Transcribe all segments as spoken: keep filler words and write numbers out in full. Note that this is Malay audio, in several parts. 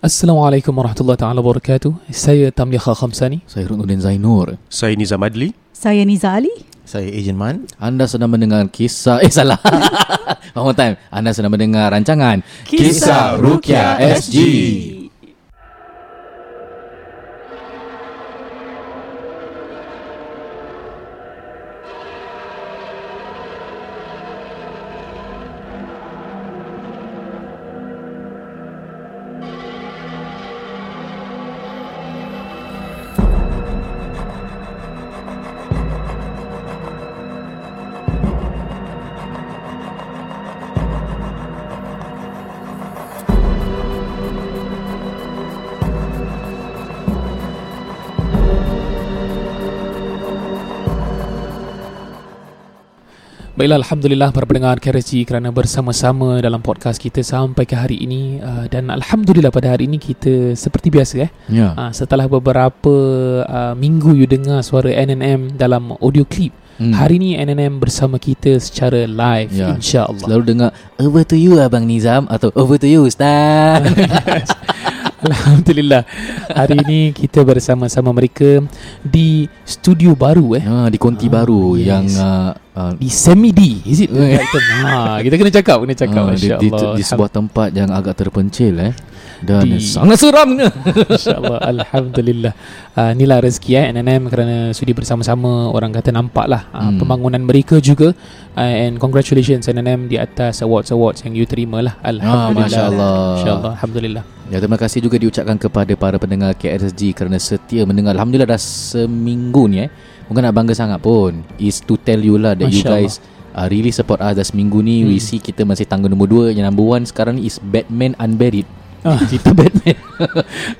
Assalamualaikum warahmatullahi taala wabarakatuh. Saya Tamliha Khamsani. Saya Rudin Zainur. Saya Nizam Adli. Saya Niza Ali. Saya Agent Man. Anda sedang mendengar kisah Eh salah One more time. Anda sedang mendengar rancangan Kisah Ruqyah S G. Baiklah, Alhamdulillah para pendengar K R S G kerana bersama-sama dalam podcast kita sampai ke hari ini. uh, Dan Alhamdulillah pada hari ini kita seperti biasa eh yeah. uh, setelah beberapa uh, minggu you dengar suara N N M dalam audio clip. Hmm. Hari ni N N M bersama kita secara live, ya, insya-Allah. Selalu dengar over to you abang Nizam atau over to you ustaz. Alhamdulillah. Hari ini kita bersama-sama mereka di studio baru eh. Ha, di konti ah, baru yes. yang uh, uh, di semi D. Is it? ha, kita kena cakap, kena cakap ha, insya-Allah. Di, di, di sebuah tempat yang agak terpencil eh. Dan di... sangat seramnya. InsyaAllah. Alhamdulillah. uh, Inilah rezeki eh N N M kerana sudi bersama-sama. Orang kata nampak lah uh, hmm. pembangunan mereka juga. uh, And congratulations N N M di atas awards-awards yang you terima lah. Alhamdulillah. ah, Masya Allah. InsyaAllah. Alhamdulillah. Ya, terima kasih juga diucapkan kepada para pendengar K R S G kerana setia mendengar. Alhamdulillah dah seminggu ni eh. Bukan nak bangga sangat pun, is to tell you lah that Masya you guys Allah. Uh, really support us. Dah seminggu ni hmm. we see kita masih tangga nombor dua. Yang number one sekarang ni is Batman Unburied. Cerita Batman.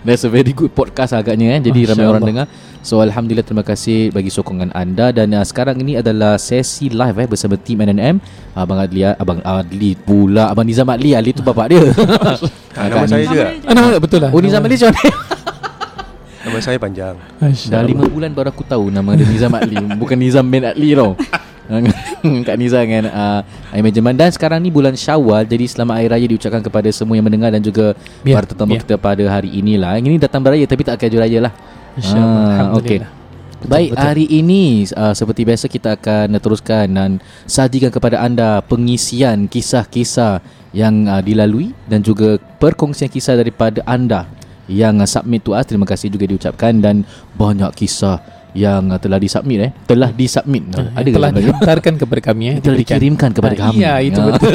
That's a very good podcast agaknya eh. Jadi Masya ramai Allah. Orang dengar. So Alhamdulillah, terima kasih bagi sokongan anda. Dan uh, sekarang ini adalah sesi live eh, bersama tim N N M. Abang Adli Abang Adli pula Abang Nizam Adli. Adli tu bapak dia. Nama saya juga ah, betul lah. Oh, Nizam Adli macam mana? Nama saya panjang. Dah lima bulan baru aku tahu nama dia Nizam Adli. Bukan Nizam bin Adli tau. Kak Niza dengan uh, Imagine Man. Dan sekarang ni bulan Syawal, jadi selamat Hari Raya diucapkan kepada semua yang mendengar dan juga biar, para tetamu biar. Kita pada hari inilah. Yang ini datang beraya tapi tak kaju raya lah. InsyaAllah. ah, Okay, betul, baik betul. Hari ini uh, seperti biasa kita akan teruskan dan sajikan kepada anda pengisian kisah-kisah yang uh, dilalui dan juga perkongsian kisah daripada anda yang uh, submit to us. Terima kasih juga diucapkan. Dan banyak kisah yang telah disubmit eh telah disubmit hmm. ada telah dihantarkan kepada kami eh telah dikirimkan kepada ah, kami. Ya, itu ha. Betul.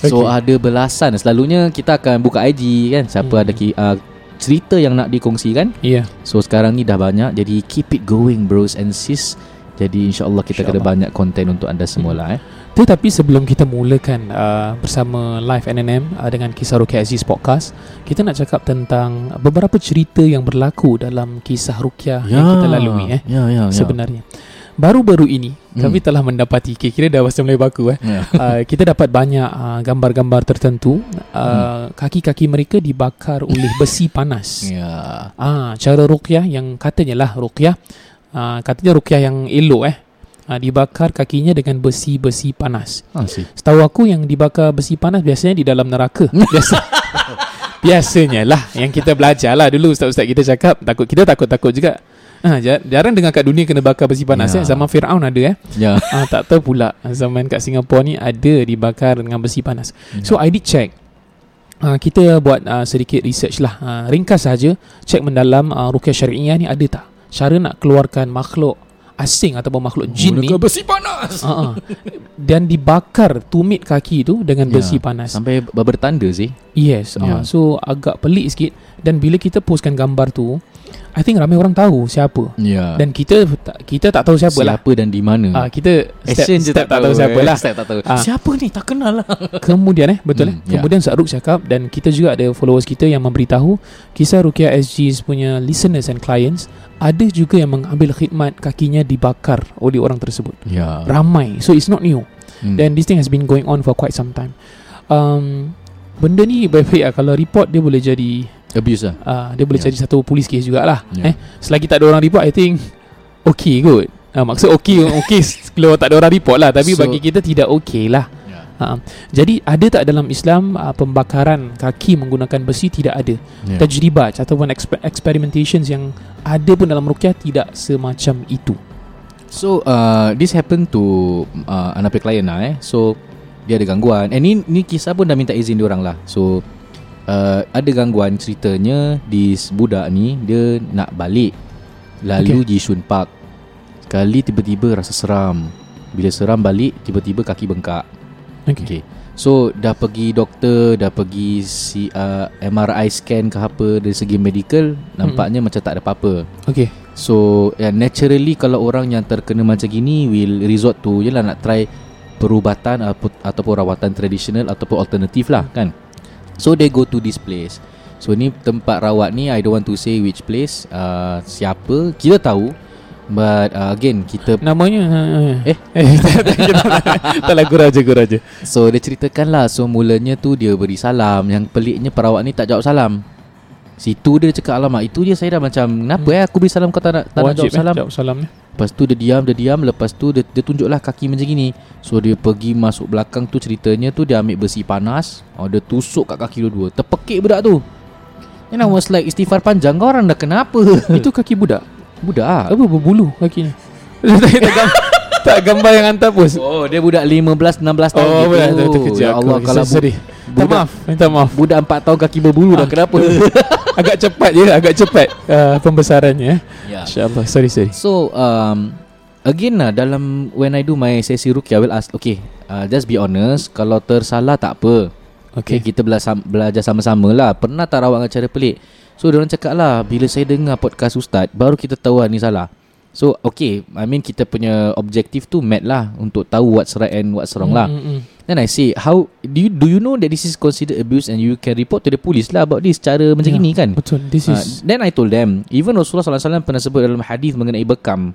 So okay. Ada belasan. Selalunya kita akan buka I G kan, siapa hmm. ada ki, uh, cerita yang nak dikongsikan. Ya. Yeah. So sekarang ni dah banyak, jadi keep it going bros and sis. Jadi insya-Allah kita insya ada Allah. banyak konten untuk anda semualah eh. Tetapi sebelum kita mulakan uh, bersama live N N M uh, dengan Kisah Ruqyah S G podcast, kita nak cakap tentang beberapa cerita yang berlaku dalam kisah Ruqyah ya, yang kita lalui eh. Ya, ya, sebenarnya. Ya. Baru-baru ini hmm. kami telah mendapati, kira-kira dah bahasa Melayu baku eh. Yeah. Uh, kita dapat banyak uh, gambar-gambar tertentu uh, hmm. kaki-kaki mereka dibakar oleh besi panas. Ya. Ah, cara Ruqyah yang katanya lah Ruqyah uh, katanya Ruqyah yang elok eh. Ha, dibakar kakinya dengan besi-besi panas. Ah, setahu aku yang dibakar besi panas biasanya di dalam neraka. Biasa. Biasanya lah yang kita belajar lah dulu ustaz-ustaz kita cakap. Takut kita takut-takut juga. Ha, jarang dengar kat dunia kena bakar besi panas ya. eh. Zaman Firaun ada eh. Ya. Ha, tak tahu pula zaman kat Singapura ni ada dibakar dengan besi panas. Ya. So I did check. Ha, kita buat uh, sedikit research lah. Ha, ringkas saja check mendalam uh, Ruqyah Syariah ni ada tak cara nak keluarkan makhluk asing ataupun makhluk jin ni besi panas. Uh-uh. Dan dibakar tumit kaki tu dengan yeah, besi panas sampai bertanda sih. Yes. yeah. uh, So agak pelik sikit. Dan bila kita postkan gambar tu, I think ramai orang tahu siapa. yeah. Dan kita kita tak tahu siapa, siapa lah, siapa dan di mana. uh, Kita step, step tak, tak tahu siapa eh, lah tak tahu. Uh, Siapa ni tak kenal lah. Kemudian eh betul hmm, eh yeah. kemudian Ustaz Ruq cakap, dan kita juga ada followers kita yang memberitahu Kisah Ruqyah S G punya listeners and clients ada juga yang mengambil khidmat kakinya dibakar oleh orang tersebut. yeah. Ramai. So it's not new. hmm. Then this thing has been going on for quite some time. um, Benda ni baik-baik lah. Kalau report dia boleh jadi abuse lah. uh, Dia boleh yeah. jadi satu police case jugalah. yeah. eh, Selagi tak ada orang report, I think okay good. uh, Maksud okay, okay keluar tak ada orang report lah. Tapi so, bagi kita tidak okay lah. yeah. Ha. Jadi ada tak dalam Islam uh, pembakaran kaki menggunakan besi? Tidak ada. Yeah. Tajribah ataupun eksper- experimentations yang ada pun dalam ruqyah tidak semacam itu. So uh, this happened to uh, anak klien lah eh. So dia ada gangguan. Eh ni, ni kisah pun dah minta izin diorang lah. So uh, ada gangguan ceritanya. This budak ni dia nak balik lalu okay. Yishun Park. Sekali tiba-tiba rasa seram. Bila seram balik tiba-tiba kaki bengkak. Okay. okay. So dah pergi doktor, dah pergi si uh, M R I scan ke apa dari segi medical, nampaknya mm-hmm. macam tak ada apa-apa. Okay. So yeah, naturally kalau orang yang terkena macam gini will resort to yalah nak try perubatan ataupun, ataupun rawatan tradisional ataupun alternatif lah kan. So they go to this place. So ni tempat rawat ni I don't want to say which place, uh, siapa kita tahu. But uh, again kita namanya eh eh tak lah gurau je gurau je. So dia ceritakan lah. So mulanya tu dia beri salam. Yang peliknya perawat ni tak jawab salam. Situ dia cakap alamak. Itu je saya dah macam kenapa hmm. eh aku beri salam kau tak nak, tak nak jawab eh, salam. Jawab salam. Lepas tu dia diam dia diam. Lepas tu dia, dia tunjuklah kaki macam gini. So dia pergi masuk belakang tu ceritanya tu dia ambil besi panas. Oh, dia tusuk kat kaki dua-dua. Terpekik budak tu. And I was like istighfar panjang kau orang dah kenapa? Itu kaki budak. Budak ah. Apa berbulu kakinya. Tak gambar yang hantar post. Oh, dia budak lima belas enam belas tahun oh, gitu. Oh, terkejut. Ya Allah kalau sedih. Minta maaf, minta maaf. Budak empat tahun kaki berbulu ah. dah kenapa? Agak cepat je, agak cepat uh, pembesarannya. Yeah. Insya-Allah. Sorry, sorry. So, um again lah dalam when I do my sesi ruqyah will ask, okay, uh, just be honest, kalau tersalah tak apa. Okay, okay kita bela- belajar sama-sama lah. Pernah tak rawat dengan cara pelik? So diorang cakap lah bila saya dengar podcast Ustaz baru kita tahu lah ni salah. So okay I mean kita punya objektif tu met lah untuk tahu what's right and what's wrong mm, lah mm, mm. Then I say how do you, do you know that this is considered abuse and you can report to the police lah about this cara yeah, macam ini kan. Betul this uh, is then I told them even Rasulullah sallallahu alaihi wasallam pernah sebut dalam hadis mengenai bekam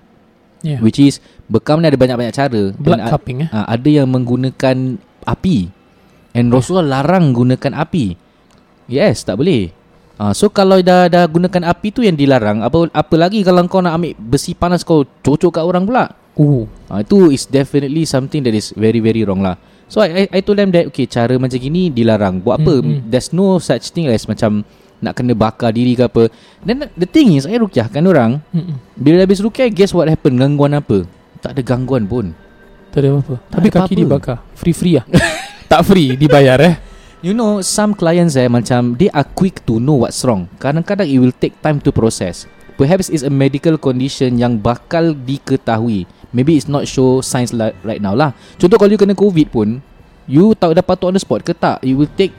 yeah. Which is bekam ni ada banyak-banyak cara. Blood cupping eh? uh, Ada yang menggunakan api. And Rasulullah yeah. larang gunakan api. Yes tak boleh. Uh, so kalau dah dah gunakan api tu yang dilarang, apa apa lagi kalau kau nak ambil besi panas kau cocok kat orang pula. Oh, uh, itu is definitely something that is very very wrong lah. So I I, I told them that okay cara macam gini dilarang. Buat apa? Mm-hmm. There's no such thing as macam nak kena bakar diri ke apa. Then the thing is I ruqyahkan orang. Mm-hmm. Bila habis ruqyah guess what happen? Gangguan apa? Tak ada gangguan pun. Tak ada apa-apa. Tak Tapi ada kaki apa-apa. Dibakar. Free-free lah. Tak free dibayar eh. You know some clients eh macam they are quick to know what's wrong. Kadang-kadang it will take time to process. Perhaps it's a medical condition yang bakal diketahui. Maybe it's not show signs la- right now lah. Contoh kalau you kena COVID pun, you tahu dapat tu on the spot ke tak? It will take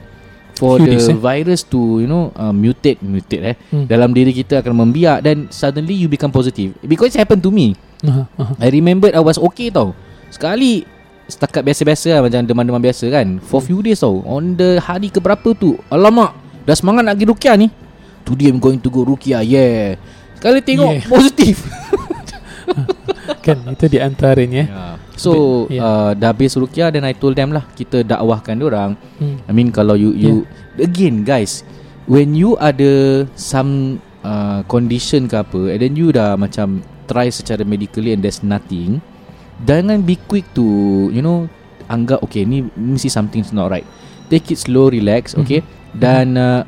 for Few the days, eh? virus to you know uh, mutate mutate eh hmm. dalam diri kita akan membiak dan suddenly you become positive. Because it happened to me. Uh-huh, uh-huh. I remembered I was okay tau. Sekali setakat biasa-biasa lah, macam demam-demam biasa kan. For few days tau, on the hari keberapa tu, alamak, dah semangat nak pergi ruqyah ni. Today I'm going to go ruqyah, yeah. Sekali tengok, yeah. positif. Kan, itu di antaranya yeah. So, But, yeah. uh, dah habis ruqyah, then I told them lah, kita dakwahkan diorang. hmm. I mean, kalau you, you yeah. again guys, when you ada some uh, condition ke apa, and then you dah macam try secara medically and there's nothing, jangan be quick to, you know, anggap okay ni mesti something's not right. Take it slow, relax, okay. Mm-hmm. Dan uh,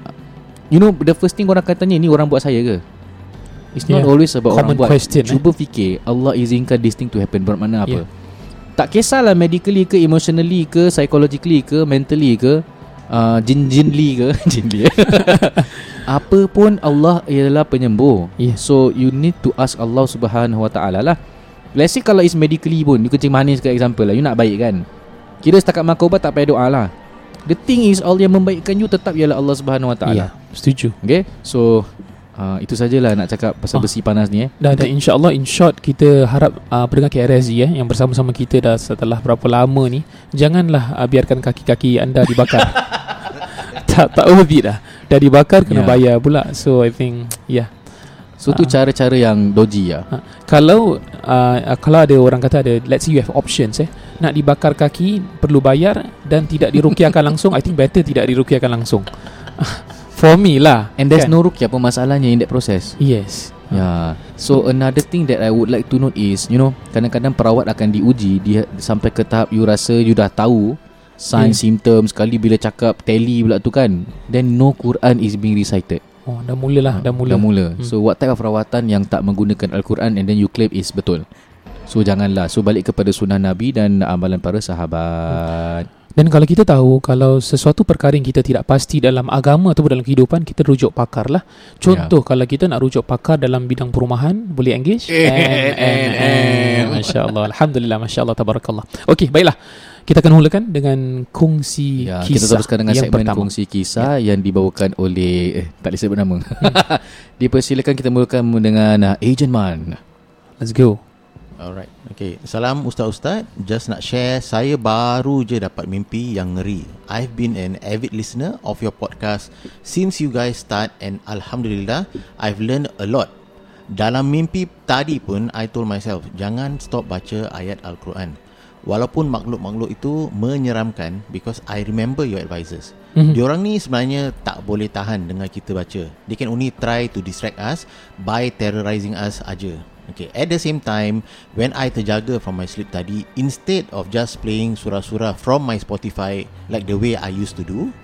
you know the first thing orang akan tanya ni orang buat saya ke? It's yeah. not always about common orang question, buat. Eh? Cuba fikir Allah izinkan this thing to happen bermakna apa? Yeah. Tak kisahlah medically ke, emotionally ke, psychologically ke, mentally ke, uh, jin-jinli ke, jinli. Apa pun Allah ialah penyembuh. Yeah. So you need to ask Allah Subhanahu Wa Taala lah. Let's say kalau is medically pun, you kencing manis ke example lah, you nak baik kan, kira setakat makan ubat tak payah doa lah. The thing is all yang membaikkan you tetap ialah Allah Subhanahu Wa Taala. Ya, setuju. Okay, so uh, itu sajalah nak cakap pasal oh. besi panas ni eh. Dah dah insya-Allah, in short kita harap uh, pendengar K R S G eh yang bersama-sama kita dah setelah berapa lama ni, janganlah uh, biarkan kaki-kaki anda dibakar. Tak tak worth it dah. Dah dibakar kena yeah. bayar pula. So I think yeah. So tu uh-huh. cara-cara yang doji lah. Uh, kalau uh, kalau ada orang kata ada, let's say you have options eh, nak dibakar kaki perlu bayar dan tidak diruqyahkan langsung, I think better tidak diruqyahkan langsung. For me lah. And there's kan? no ruqyah pun masalahnya in that process. Yes. Ya. Yeah. So another thing that I would like to note is, you know, kadang-kadang perawat akan diuji dia sampai ke tahap you rasa you dah tahu sign, hmm. symptom. Sekali bila cakap tally pula tu kan, then no Quran is being recited. Oh, dah mulalah, dah mula. Dah mula. Hmm. So what type of rawatan yang tak menggunakan Al-Quran and then you claim is betul? So janganlah. So balik kepada sunnah Nabi dan amalan para sahabat. Hmm. Dan kalau kita tahu, kalau sesuatu perkara yang kita tidak pasti dalam agama ataupun dalam kehidupan, kita rujuk pakar lah. Contoh, yeah. kalau kita nak rujuk pakar dalam bidang perumahan, boleh engage N N M. Masya Allah, Alhamdulillah, Masya Allah, Tabarakallah. Okey, baiklah, kita akan mulakan dengan kongsi ya, kisah. Kita teruskan dengan segmen pertama, kongsi kisah ya. Yang dibawakan oleh eh, tak boleh sebut nama. hmm. Dipersilakan, kita mulakan dengan uh, Agent Man. Let's go. Alright, okay. Salam Ustaz-Ustaz. Just nak share, saya baru je dapat mimpi yang ngeri. I've been an avid listener of your podcast since you guys start, and Alhamdulillah, I've learned a lot. Dalam mimpi tadi pun, I told myself, jangan stop baca ayat Al-Quran. Walaupun makhluk-makhluk itu menyeramkan, because I remember your advisors. Mm-hmm. Diorang ni sebenarnya tak boleh tahan dengan kita baca. They can only try to distract us by terrorizing us aja. Okay, at the same time, when I terjaga from my sleep tadi, instead of just playing surah-surah from my Spotify like the way I used to do,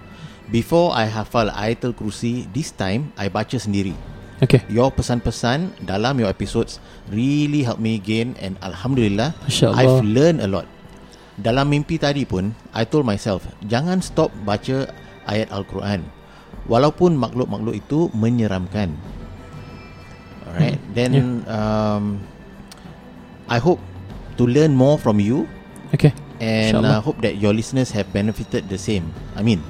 before I hafal Ayatul Kursi, this time I baca sendiri. Okay. Your pesan-pesan dalam your episodes really help me gain, and Alhamdulillah, InsyaAllah, I've learned a lot. Dalam mimpi tadi pun, I told myself, jangan stop baca ayat Al-Quran, walaupun makhluk-makhluk itu menyeramkan. Alright, then yeah. um, I hope to learn more from you. Okay. And I uh, hope that your listeners have benefited the same. Amin.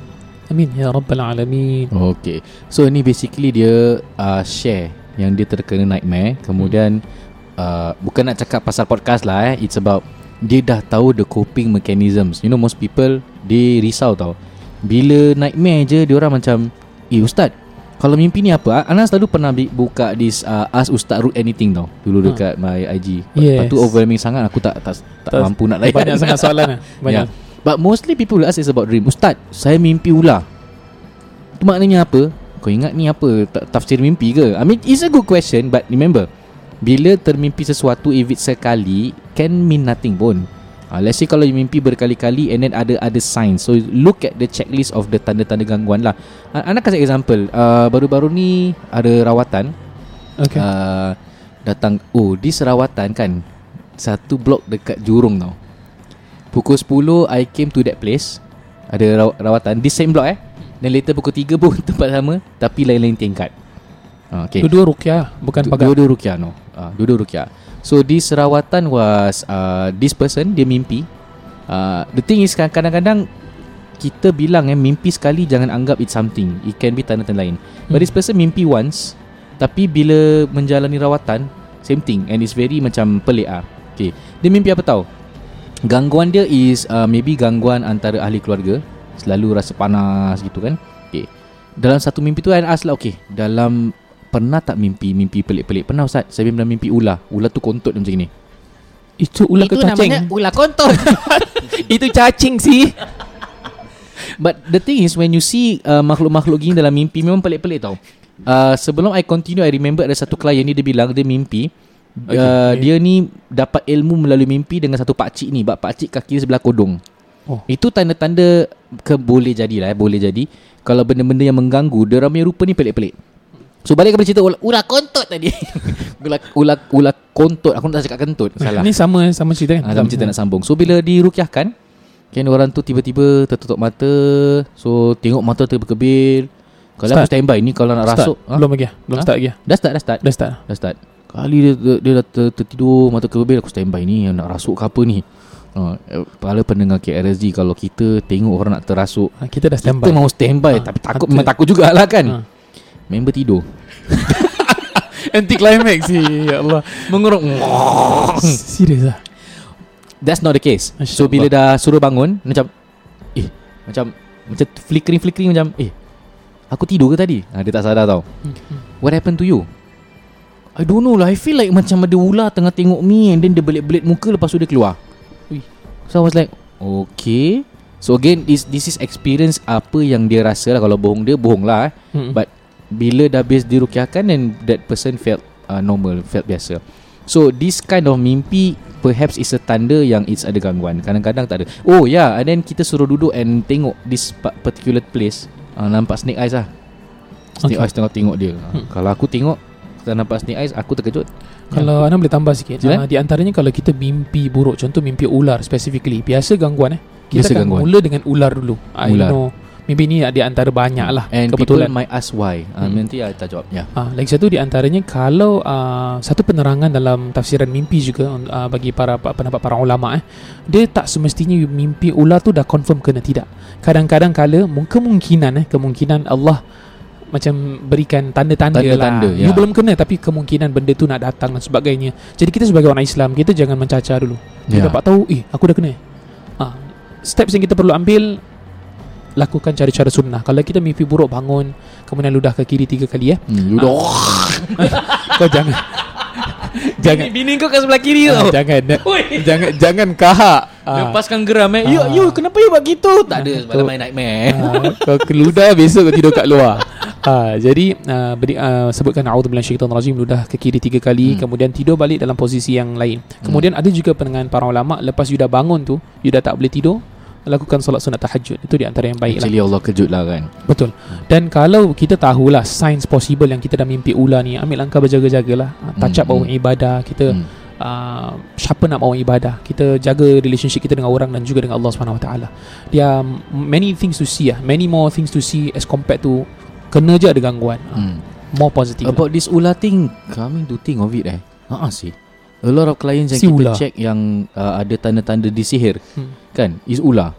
Amin ya Rabbal Alamin. Okay, so ni basically dia uh, share yang dia terkena nightmare. Kemudian uh, bukan nak cakap pasal podcast lah eh. It's about dia dah tahu the coping mechanisms. You know, most people dia risau tau bila nightmare je. Diorang macam, eh Ustaz, kalau mimpi ni apa? Ana selalu pernah buka this uh, Ask Ustaz Root Anything tau dulu dekat ha. my I G. Yes. Lepas tu overwhelming sangat, aku tak tak, tak mampu nak layan. Banyak sangat soalan lah. Banyak. Yeah. But mostly people ask is about dream. Ustaz, saya mimpi ular. Itu maknanya apa? Kau ingat ni apa? Tafsir mimpi ke? I mean, it's a good question, but remember, bila termimpi sesuatu, if it's sekali, can mean nothing pun. Uh, let's say kalau you mimpi berkali-kali and then ada ada signs, so look at the checklist of the tanda-tanda gangguan lah. uh, Anak kasih example, uh, baru-baru ni ada rawatan. Okay. uh, Datang, oh this rawatan kan, satu blok dekat Jurong tau. Pukul sepuluh I came to that place, ada rawatan, this same block eh. Then later pukul tiga pun tempat sama, tapi lain-lain tingkat. uh, okay. Dua-dua ruqyah, bukan pagar. Dua-dua ruqyah no uh, Dua-dua ruqyah. So this rawatan was uh, this person, dia mimpi. uh, The thing is, kadang-kadang kita bilang eh, mimpi sekali jangan anggap it's something, it can be tanda-tanda lain. hmm. But this person mimpi once, tapi bila menjalani rawatan, same thing, and it's very macam pelik ah. Okay, dia mimpi apa tahu? Gangguan dia is uh, maybe gangguan antara ahli keluarga, selalu rasa panas gitu kan. Okay, dalam satu mimpi tu I ask lah, okay, dalam pernah tak mimpi mimpi pelik-pelik? Pernah Ustaz, saya pernah mimpi ular. Ular tu kontot macam ni. Itu ular ke cacing? Itu namanya ular kontot. Itu cacing sih. But the thing is, when you see uh, makhluk-makhluk gini dalam mimpi, memang pelik-pelik tau. uh, Sebelum I continue, I remember ada satu klien ni, dia bilang dia mimpi. uh, okay. Dia ni dapat ilmu melalui mimpi dengan satu pakcik ni. Bak pakcik kaki sebelah kodong. Oh. Itu tanda-tanda ke, boleh jadilah eh, boleh jadi kalau benda-benda yang mengganggu, dia ramai rupa ni pelik-pelik. So balik kepada cerita ular, ular kontot tadi. ular, ular, ular kontot. Aku nak cakap kentut, salah. Ini sama sama cerita kan? Ha, sama cerita nak sambung. So bila dirukyahkan, kan orang tu tiba-tiba tertutup mata. So tengok mata terkebir. Kalau start. Aku standby ni, kalau nak start. rasuk ha? Belum lagi, belum ha? start lagi. Dah start, dah start. Dah start. Dah start. Kali dia, dia, dia dah ter, tertidur, mata terkebir, aku standby ni, nak rasuk ke apa ni. Uh, Para pendengar K R S G, kalau kita tengok orang nak terasuk, ha, kita dah standby. Kita mau standby, ha, tapi takut, memang takut jugalah kan. Ha. Member tidur. Anti-climax sih. Ya Allah, mengurung. Serius lah. That's not the case. Asyik. So bila dah suruh bangun, macam Eh Macam Macam flickering-flickering, macam Eh aku tidur ke tadi? Ha, dia tak sadar tau. hmm. What happened to you? I don't know lah, I feel like macam ada ular tengah tengok me, and then dia belit-belit muka, lepas tu dia keluar. Ui. So I was like, okay. So again, this, this is experience, apa yang dia rasa lah. Kalau bohong dia, bohong lah eh. hmm. But bila dah habis dirukyahkan, and that person felt uh, normal, felt biasa. So this kind of mimpi perhaps is a tanda yang it's ada gangguan. Kadang-kadang tak ada. Oh yeah, and then kita suruh duduk and tengok this particular place. uh, Nampak snake eyes lah. Snake okay. eyes tengok tengok dia. hmm. uh, Kalau aku tengok tak nampak snake eyes, aku terkejut. Kalau ya. Ana boleh tambah sikit, uh, di antaranya kalau kita mimpi buruk, contoh mimpi ular specifically, biasa gangguan eh kita biasa akan gangguan. Mula dengan ular dulu. I ular. know Mimpi ni di antara banyak lah. And kebetulan people might ask why. uh, hmm. Nanti kita jawab yeah. uh, Lagi satu di antaranya, kalau uh, satu penerangan dalam tafsiran mimpi juga uh, bagi para pendapat para ulama eh, dia tak semestinya mimpi ular tu dah confirm kena tidak. Kadang-kadang kala kemungkinan eh, kemungkinan Allah macam berikan tanda-tanda, tanda-tanda lah ya. You belum kena, tapi kemungkinan benda tu nak datang dan sebagainya. Jadi kita sebagai orang Islam, kita jangan mencaca dulu. Kita ya. dapat tahu, eh aku dah kena. ha. Steps yang kita perlu ambil, lakukan cara-cara sunnah. Kalau kita mimpi buruk, bangun, kemudian ludah ke kiri tiga kali ya. hmm, Ludah ha. Kau jangan jangan bini, bini kau kat sebelah kiri ah, tau. Jangan jangan jangan kahak. Lepaskan geram eh. You, you kenapa you buat gitu? Tak ada, sebab main nightmare. Kau keludah besok kau tidur kat luar. Ha, jadi uh, beri, uh, sebutkan a'udzubillahi minasyaitonirrajim, ludah ke kiri tiga kali, hmm. kemudian tidur balik dalam posisi yang lain. Kemudian hmm. ada juga pendengar para ulama, lepas you dah bangun tu, you dah tak boleh tidur, lakukan solat sunat tahajud. Itu di antara yang baik. Actually lah, Allah kejut lah kan. Betul. Dan kalau kita tahulah signs possible yang kita dah mimpi ular ni, ambil langkah berjaga-jagalah. Touch up mm, awal mm. ibadah kita, mm. uh, sharpen up awal ibadah kita, jaga relationship kita dengan orang dan juga dengan Allah S W T. There are many things to see lah. Many more things to see as compared to kena je ada gangguan. mm. More positive about lah. This ular thing, coming to think of it eh, haa sih, a lot of clients yang si kita check yang uh, ada tanda-tanda disihir, hmm. kan, is ular.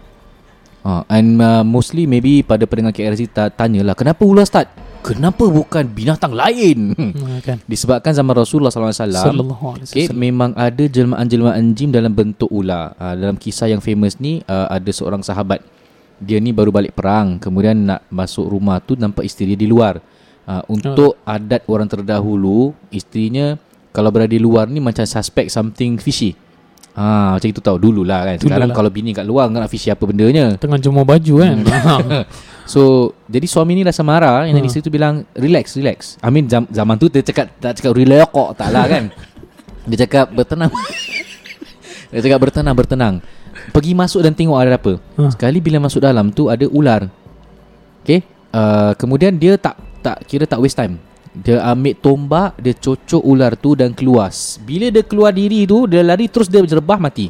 uh, And uh, mostly maybe pada pendengar K R C ta- tanyalah, kenapa ular start? Kenapa bukan binatang lain? hmm, kan. Disebabkan zaman Rasulullah sallallahu alaihi wasallam, sallallahu alaihi wasallam. Okay, memang ada jelmaan-jelmaan jin dalam bentuk ular. uh, Dalam kisah yang famous ni, uh, ada seorang sahabat, dia ni baru balik perang, kemudian nak masuk rumah tu, nampak isteri dia di luar. uh, Untuk oh. adat orang terdahulu, isterinya kalau berada di luar ni macam suspect something fishy. Ha, macam itu tahu dululah kan. Sekarang dululah. Kalau bini kat luar, enggak nak fishy apa bendanya. Tengah jemur baju kan. So, jadi suami ni rasa marah, yang isteri tu bilang, relax, relax. I mean, zaman, zaman tu dia cakap, tak cakap relax kok, tak lah kan. Dia cakap bertenang. Dia cakap bertenang, bertenang. Pergi masuk dan tengok ada apa. Sekali bila masuk dalam tu, ada ular. Okay. Uh, kemudian dia tak tak kira tak waste time. Dia ambil tombak, dia cocok ular tu dan keluar. Bila dia keluar diri tu, dia lari terus, dia jerbah mati.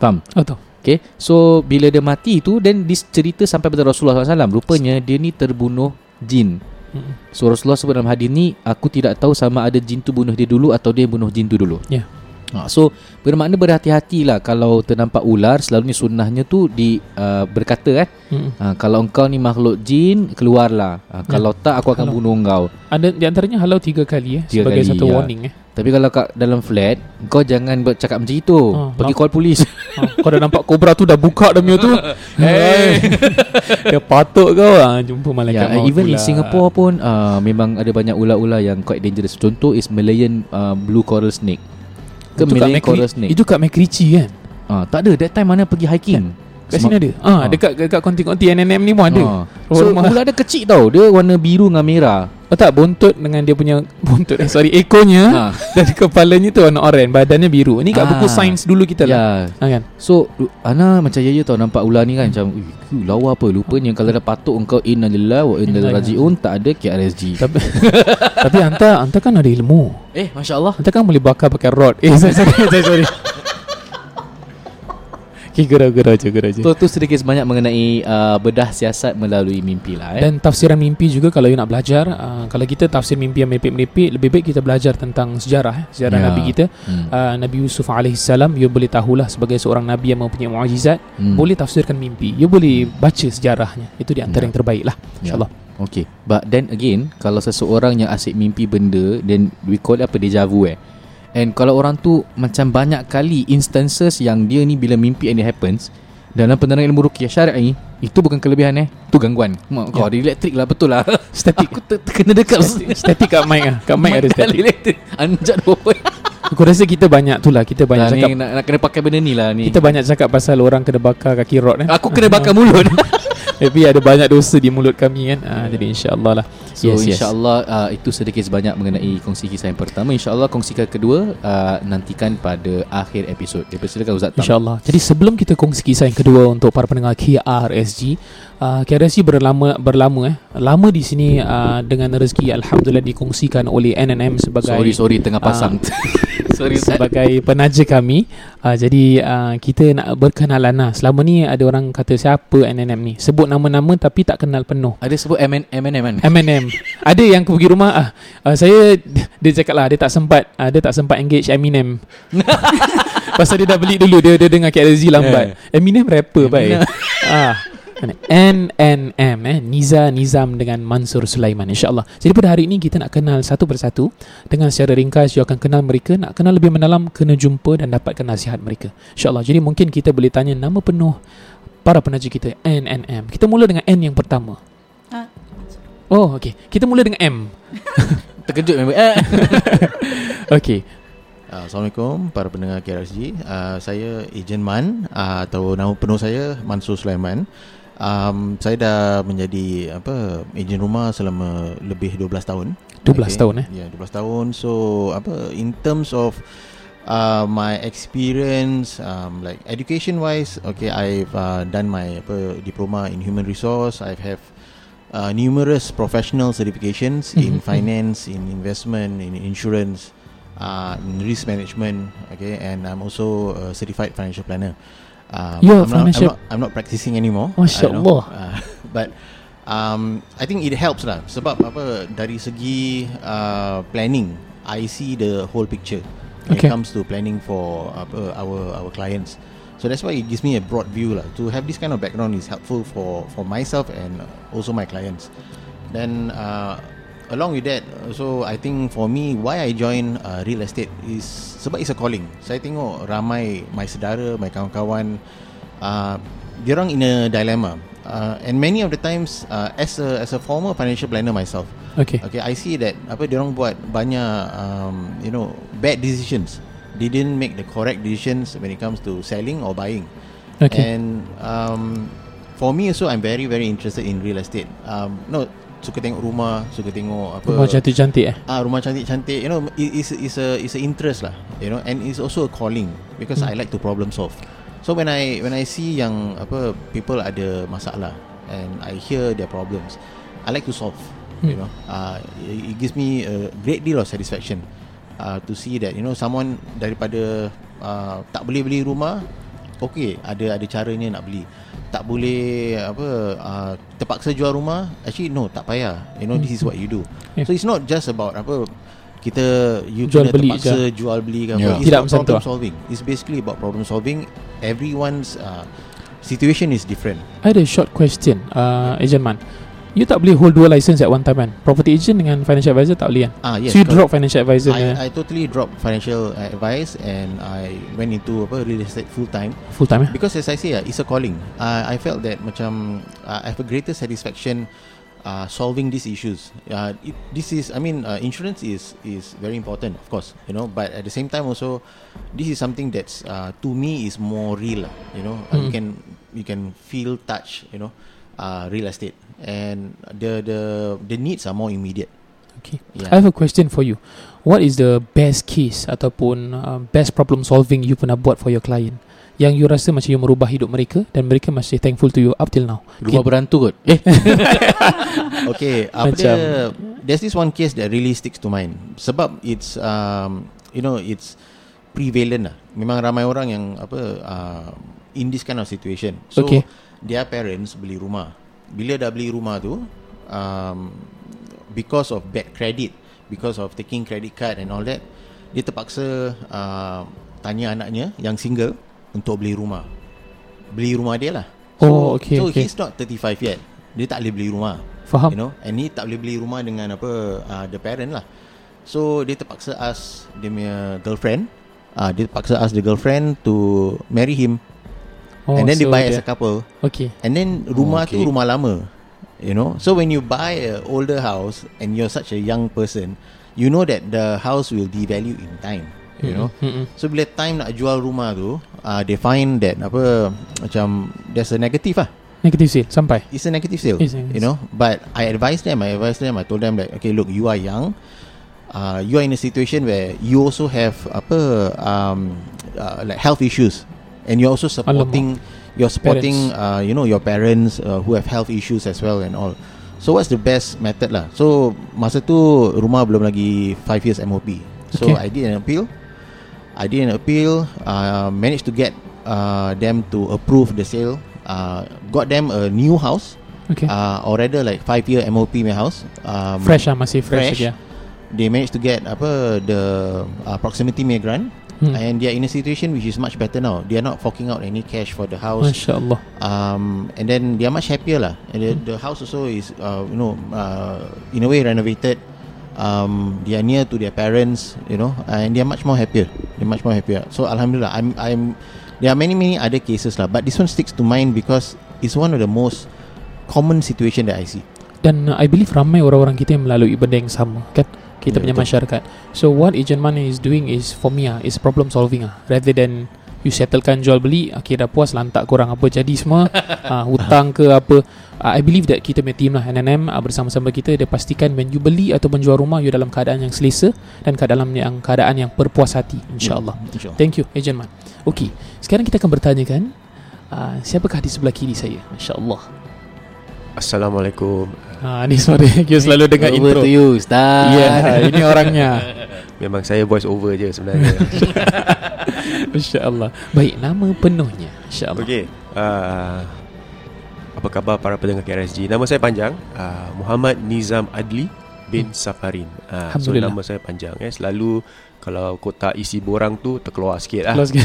Faham? Betul. Okay. So bila dia mati tu, then this cerita sampai pada Rasulullah sallallahu alaihi wasallam. Rupanya dia ni terbunuh jin. So Rasulullah sebut dalam hadis ni, aku tidak tahu sama ada jin tu bunuh dia dulu atau dia bunuh jin tu dulu. Ya. Yeah. So bermakna berhati-hatilah kalau ternampak ular. Selalunya sunnahnya tu di uh, berkata eh, uh, kalau engkau ni makhluk jin, keluarlah. uh, Kalau ya. tak aku akan halau. bunuh engkau. Ada di antaranya halau tiga kali eh, tiga sebagai kali, satu ya. warning eh. Tapi kalau kat dalam flat, kau jangan bercakap macam itu. uh, Pergi lamp- call polis. uh, Kau dah nampak kobra tu dah buka dalam tu. Hey. Dia patut kau ha, jumpa malaikat ya, even pula. In Singapore pun uh, memang ada banyak ular-ular yang quite dangerous. Contoh is Malayan uh, blue coral snake. Itu kat, MacRitchie, itu kat MacRitchie kan. ah, Tak ada, that time mana pergi hiking kan? Kat Smart. Sini ada ah, ah. Dekat, dekat konti-konti N N M ni pun ada. ah. So ular dia kecil tau, dia warna biru dengan merah. Oh tak, bontot dengan dia punya Bontot, eh, sorry, ekornya ah. dan kepalanya tu warna oren, badannya biru. Ni kat ah. buku sains dulu kita yeah. lah ah, kan? So Ana macam Yaya tau, nampak ular ni kan, macam lawa apa. Lupanya kalau dah patuk engkau inna lillahi wa inna ilaihi rajiun, tak ada K R S G. Tapi, tapi Anta Anta kan ada ilmu. Eh Masya Allah, Anta kan boleh bakar pakai rod. Eh sorry sorry, sorry. Okay, gerau-gerau je, gerau je. Itu sedikit sebanyak mengenai uh, bedah siasat melalui mimpi lah eh. Dan tafsiran mimpi juga kalau you nak belajar. uh, Kalau kita tafsir mimpi yang merepek-merepek, lebih baik kita belajar tentang sejarah eh, sejarah yeah. Nabi kita. hmm. uh, Nabi Yusuf alaihissalam, you boleh tahulah sebagai seorang Nabi yang mempunyai mu'ajizat. hmm. Boleh tafsirkan mimpi, you boleh baca sejarahnya. Itu di antara yeah. yang terbaik lah, InsyaAllah. yeah. Okay, but then again, kalau seseorang yang asyik mimpi benda, then we call it apa, deja vu eh. And kalau orang tu macam banyak kali instances yang dia ni bila mimpi and it happens, dalam penerangan ilmu ruqyah syar'i, itu bukan kelebihan eh, itu gangguan. Mak kau ada yeah. elektrik lah, betul lah. Static. Aku ter- terkena dekat static, static kat mic lah. Kat mic ada static elektrik. Anjat boy. Aku rasa kita banyak tu lah, kita banyak nah, cakap ni, nak, nak kena pakai benda ni lah ni. Kita banyak cakap pasal orang kena bakar kaki rod eh. Aku kena bakar mulut. Tapi ada banyak dosa di mulut kami kan. uh, Jadi insyaAllah lah. So yes, insyaAllah yes. uh, itu sedikit sebanyak mengenai kongsi kisah yang pertama. InsyaAllah kongsi kedua uh, nantikan pada akhir episod. Silakan Ustaz Tam. InsyaAllah. Jadi sebelum kita kongsi kisah yang kedua untuk para pendengar K R S G, uh, K R S G berlama, berlama eh. lama di sini uh, dengan rezeki alhamdulillah dikongsikan oleh N N M sebagai Sorry sorry tengah pasang uh, Sorry, sebagai penaja kami. uh, Jadi uh, kita nak berkenalan lah. Selama ni ada orang kata siapa N N M ni, sebut nama-nama tapi tak kenal penuh. Ada sebut M N M M N M. Ada yang pergi rumah ah, uh, saya, dia cakap lah dia tak sempat uh, Dia tak sempat engage Eminem. Pasal dia dah beli dulu. Dia, dia dengar K L Z lambat. yeah. Eminem rapper baik. Ah, N N M eh, Niza Nizam dengan Mansur Sulaiman, insyaAllah. Jadi pada hari ini kita nak kenal satu persatu. Dengan secara ringkas you akan kenal mereka. Nak kenal lebih mendalam, kena jumpa dan dapatkan nasihat mereka, insyaAllah. Jadi mungkin kita boleh tanya nama penuh para penaja kita N N M. Kita mula dengan N yang pertama. ha. Oh ok, kita mula dengan M. Terkejut memang. Ok. Uh, Assalamualaikum para pendengar K R S G. uh, Saya Agent Man, uh, atau nama penuh saya Mansur Sulaiman. Um, saya dah menjadi apa ejen rumah selama lebih dua belas tahun. dua belas okay. tahun eh? Ya, yeah, dua belas tahun. So apa in terms of uh, my experience, um, like education wise, okay, I've uh, done my apa diploma in human resource. I have uh, numerous professional certifications in finance, in investment, in insurance, uh, in risk management, okay, and I'm also a certified financial planner. Um, yeah, I'm, not, I'm, not, I'm not practicing anymore. MasyaAllah. uh, But um, I think it helps lah. Sebab apa, dari segi uh, planning, I see the whole picture when okay. it comes to planning for apa, our our clients. So that's why it gives me a broad view lah. To have this kind of background is helpful for for myself and also my clients. Then uh, along with that, so I think for me, why I join uh, real estate is sebab it's a calling. Saya tengok ramai my saudara, my kawan-kawan, uh, diorang in a dilemma, uh, and many of the times uh, as a as a former financial planner myself, okay, okay, I see that apa diorang buat banyak um, you know bad decisions. They didn't make the correct decisions when it comes to selling or buying. Okay. And um, for me also, I'm very very interested in real estate. Um, no. Suka tengok rumah, suka tengok apa, rumah cantik-cantik eh? Ah, rumah cantik-cantik. You know, it's, it's a it's a interest lah. You know, and it's also a calling because hmm. I like to problem solve. So when I when I see yang apa people ada masalah and I hear their problems, I like to solve. Hmm. You know, uh, it gives me a great deal of satisfaction uh, to see that you know someone daripada uh, tak boleh beli rumah, okay, ada ada caranya nak beli. Tak boleh apa uh, terpaksa jual rumah, actually no, tak payah, you know, this is what you do. yeah. So it's not just about apa kita you jual kena beli terpaksa ke? jual beli ke yeah. It's tidak problem solving. It's basically about problem solving. Everyone's uh, situation is different. I had a short question, uh, Agent Man. You tak boleh hold dua license at one time kan? Property agent dengan financial advisor tak boleh kan? Ah, yes, so you drop financial advisor. I, I totally drop financial advice and I went into apa real estate full time. Full time eh? Because as I say, it's a calling. uh, I felt that macam uh, I have a greater satisfaction uh, solving these issues. uh, it, This is, I mean, uh, insurance is is very important, of course, you know, but at the same time also, this is something that's uh, to me is more real, you know. mm. uh, You can You can feel, touch, you know, uh, real estate. And the the the needs are more immediate. Okay, yeah. I have a question for you. What is the best case ataupun uh, best problem solving you pernah buat for your client yang you rasa macam you merubah hidup mereka dan mereka masih thankful to you up till now? Rumah okay. berantu kot. Eh. Okay, apa dia, there's this one case that really sticks to mind. Sebab it's um, you know, it's prevalent lah. Memang ramai orang yang apa uh, in this kind of situation. So okay. their parents beli rumah. Bila dah beli rumah tu, um, because of bad credit, because of taking credit card and all that, dia terpaksa uh, tanya anaknya yang single untuk beli rumah. Beli rumah dia lah. So, oh, okay, so okay. he's not thirty-five yet. Dia tak boleh beli rumah. Faham. You know, and he tak boleh beli rumah dengan apa uh, the parent lah. So dia terpaksa ask dia punya girlfriend, uh, dia terpaksa ask the girlfriend to marry him. Oh, and then so they buy as a couple. Okay. And then rumah oh, okay. tu rumah lama, you know. So when you buy an older house and you're such a young person, you know that the house will devalue in time, you mm-hmm. know. Mm-hmm. So bila time nak jual rumah tu, uh, they find that apa macam there's a negative lah. Negative sale sampai. It's a negative sale, it's you know. But I advised them. I advised them. I told them that okay, look, you are young. Uh, you are in a situation where you also have apa um uh, like health issues, and you're also supporting Alamak. you're supporting uh, you know your parents uh, who have health issues as well and all. So what's the best method lah? So masa tu rumah belum lagi five years M O P. So okay. I did an appeal. I did an appeal. Uh, managed to get uh, them to approve the sale. Uh, got them a new house. Okay. Uh, or rather like five year M O P my house. Um, fresh ah masih fresh. fresh. They managed to get apa the uh, proximity mayor grant. Hmm. And they are in a situation which is much better now. They are not forking out any cash for the house. MashaAllah. Um, and then they are much happier lah. And the, hmm. the house also is, uh, you know, uh, in a way renovated. Um, they are near to their parents, you know, and they are much more happier. They are much more happier. So Alhamdulillah, I'm, I'm. There are many many other cases lah, but this one sticks to mind because it's one of the most common situation that I see. Dan uh, I believe ramai orang-orang kita yang melalui benda yang sama, kan? Kita punya masyarakat. So what Agent Man is doing is for me ah, is problem solving ah, rather than you settlekan jual beli, okay dah puas lantak korang apa jadi semua ah, hutang ke apa. ah, I believe that kita punya team lah N N M ah, bersama-sama kita dia pastikan when you beli atau menjual rumah you dalam keadaan yang selesa dan keadaan yang keadaan yang berpuas hati, insya-Allah. Yeah, thank you Agent Man. Okey, sekarang kita akan bertanyakan ah, siapakah di sebelah kiri saya? Insya-Allah. Assalamualaikum. Ah, ni suara dia selalu dengar over intro. Over to you, Ustaz. Ya, yeah, ini orangnya. Memang saya voice over je sebenarnya. InsyaAllah. Baik, nama penuhnya. InsyaAllah. Okey. Uh, apa khabar para pendengar K R S G? Nama saya panjang. Uh, Muhammad Nizam Adli bin hmm. Safarin. Uh, so, nama saya panjang. Eh. Selalu kalau kotak isi borang tu terkeluar sikit. Lah. Keluar sikit.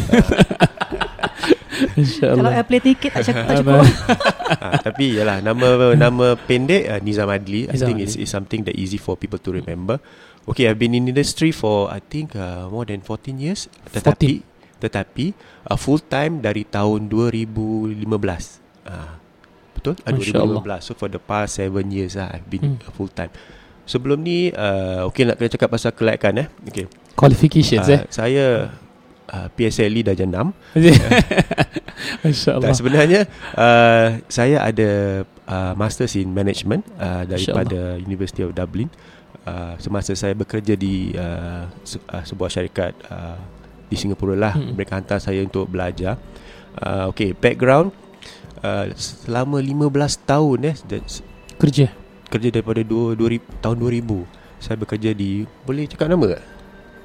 Kalau airplay ticket tak cukup. ha, tapi yalah nama nama pendek uh, Nizam Adli. I Nizam think it's, it's something that easy for people to remember. Okay, I've been in industry for I think uh, more than fourteen years. Tetapi fourteen. Tetapi uh, full time dari tahun twenty fifteen. Uh, betul? Uh, twenty fifteen. So for the past seven years uh, I've been hmm. full time. Sebelum ni uh, okay nak kena cakap pasal kelayakan eh. Okay. Qualifications uh, eh. Saya Uh, P S L E darjah enam. InsyaAllah. Sebenarnya uh, saya ada uh, Masters in Management uh, daripada University of Dublin. uh, Semasa saya bekerja di uh, se- uh, sebuah syarikat uh, di Singapura lah. hmm. Mereka hantar saya untuk belajar. uh, Okay, background uh, selama lima belas tahun eh, Kerja Kerja daripada dua, dua, tahun two thousand. Saya bekerja di, boleh cakap nama tak?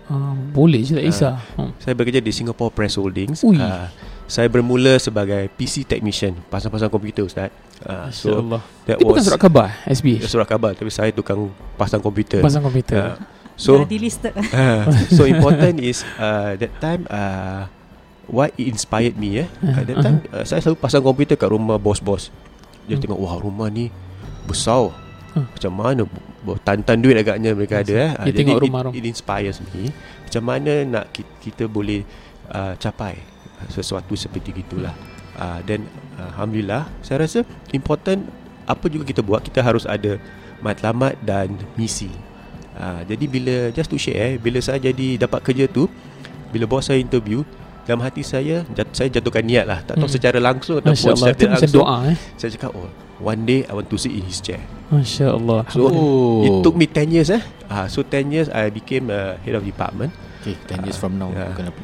Uh, boleh je tak kisah. uh, hmm. Saya bekerja di Singapore Press Holdings. uh, Saya bermula sebagai P C Technician, pasang-pasang komputer, Ustaz. uh, So that Dia was, bukan surat khabar S B. Surat khabar, tapi saya tukang pasang komputer. Pasang komputer uh, So uh, So important is uh, that time uh, what inspired me eh? uh, That time uh, saya selalu pasang komputer kat rumah bos-bos. Dia hmm. tengok, wah rumah ni besar. Hmm. Macam mana tantan duit agaknya mereka ada eh. Dia tengok rumah-rumah. It, it inspires me. Macam mana nak kita, kita boleh uh, capai sesuatu seperti itulah. uh, Then uh, Alhamdulillah, saya rasa important apa juga kita buat, kita harus ada matlamat dan misi. uh, Jadi bila, just to share eh, bila saya jadi dapat kerja tu, bila bos saya interview, dalam hati saya jat, saya jatuhkan niat lah. Tak tahu hmm. secara langsung atau secara langsung doa, eh? Saya cakap, oh one day I want to sit in his chair. Masya Allah. So oh. it took me ten years eh. Uh, so ten years I became uh, head of department. Okay, ten years uh, from now uh, bukan apa.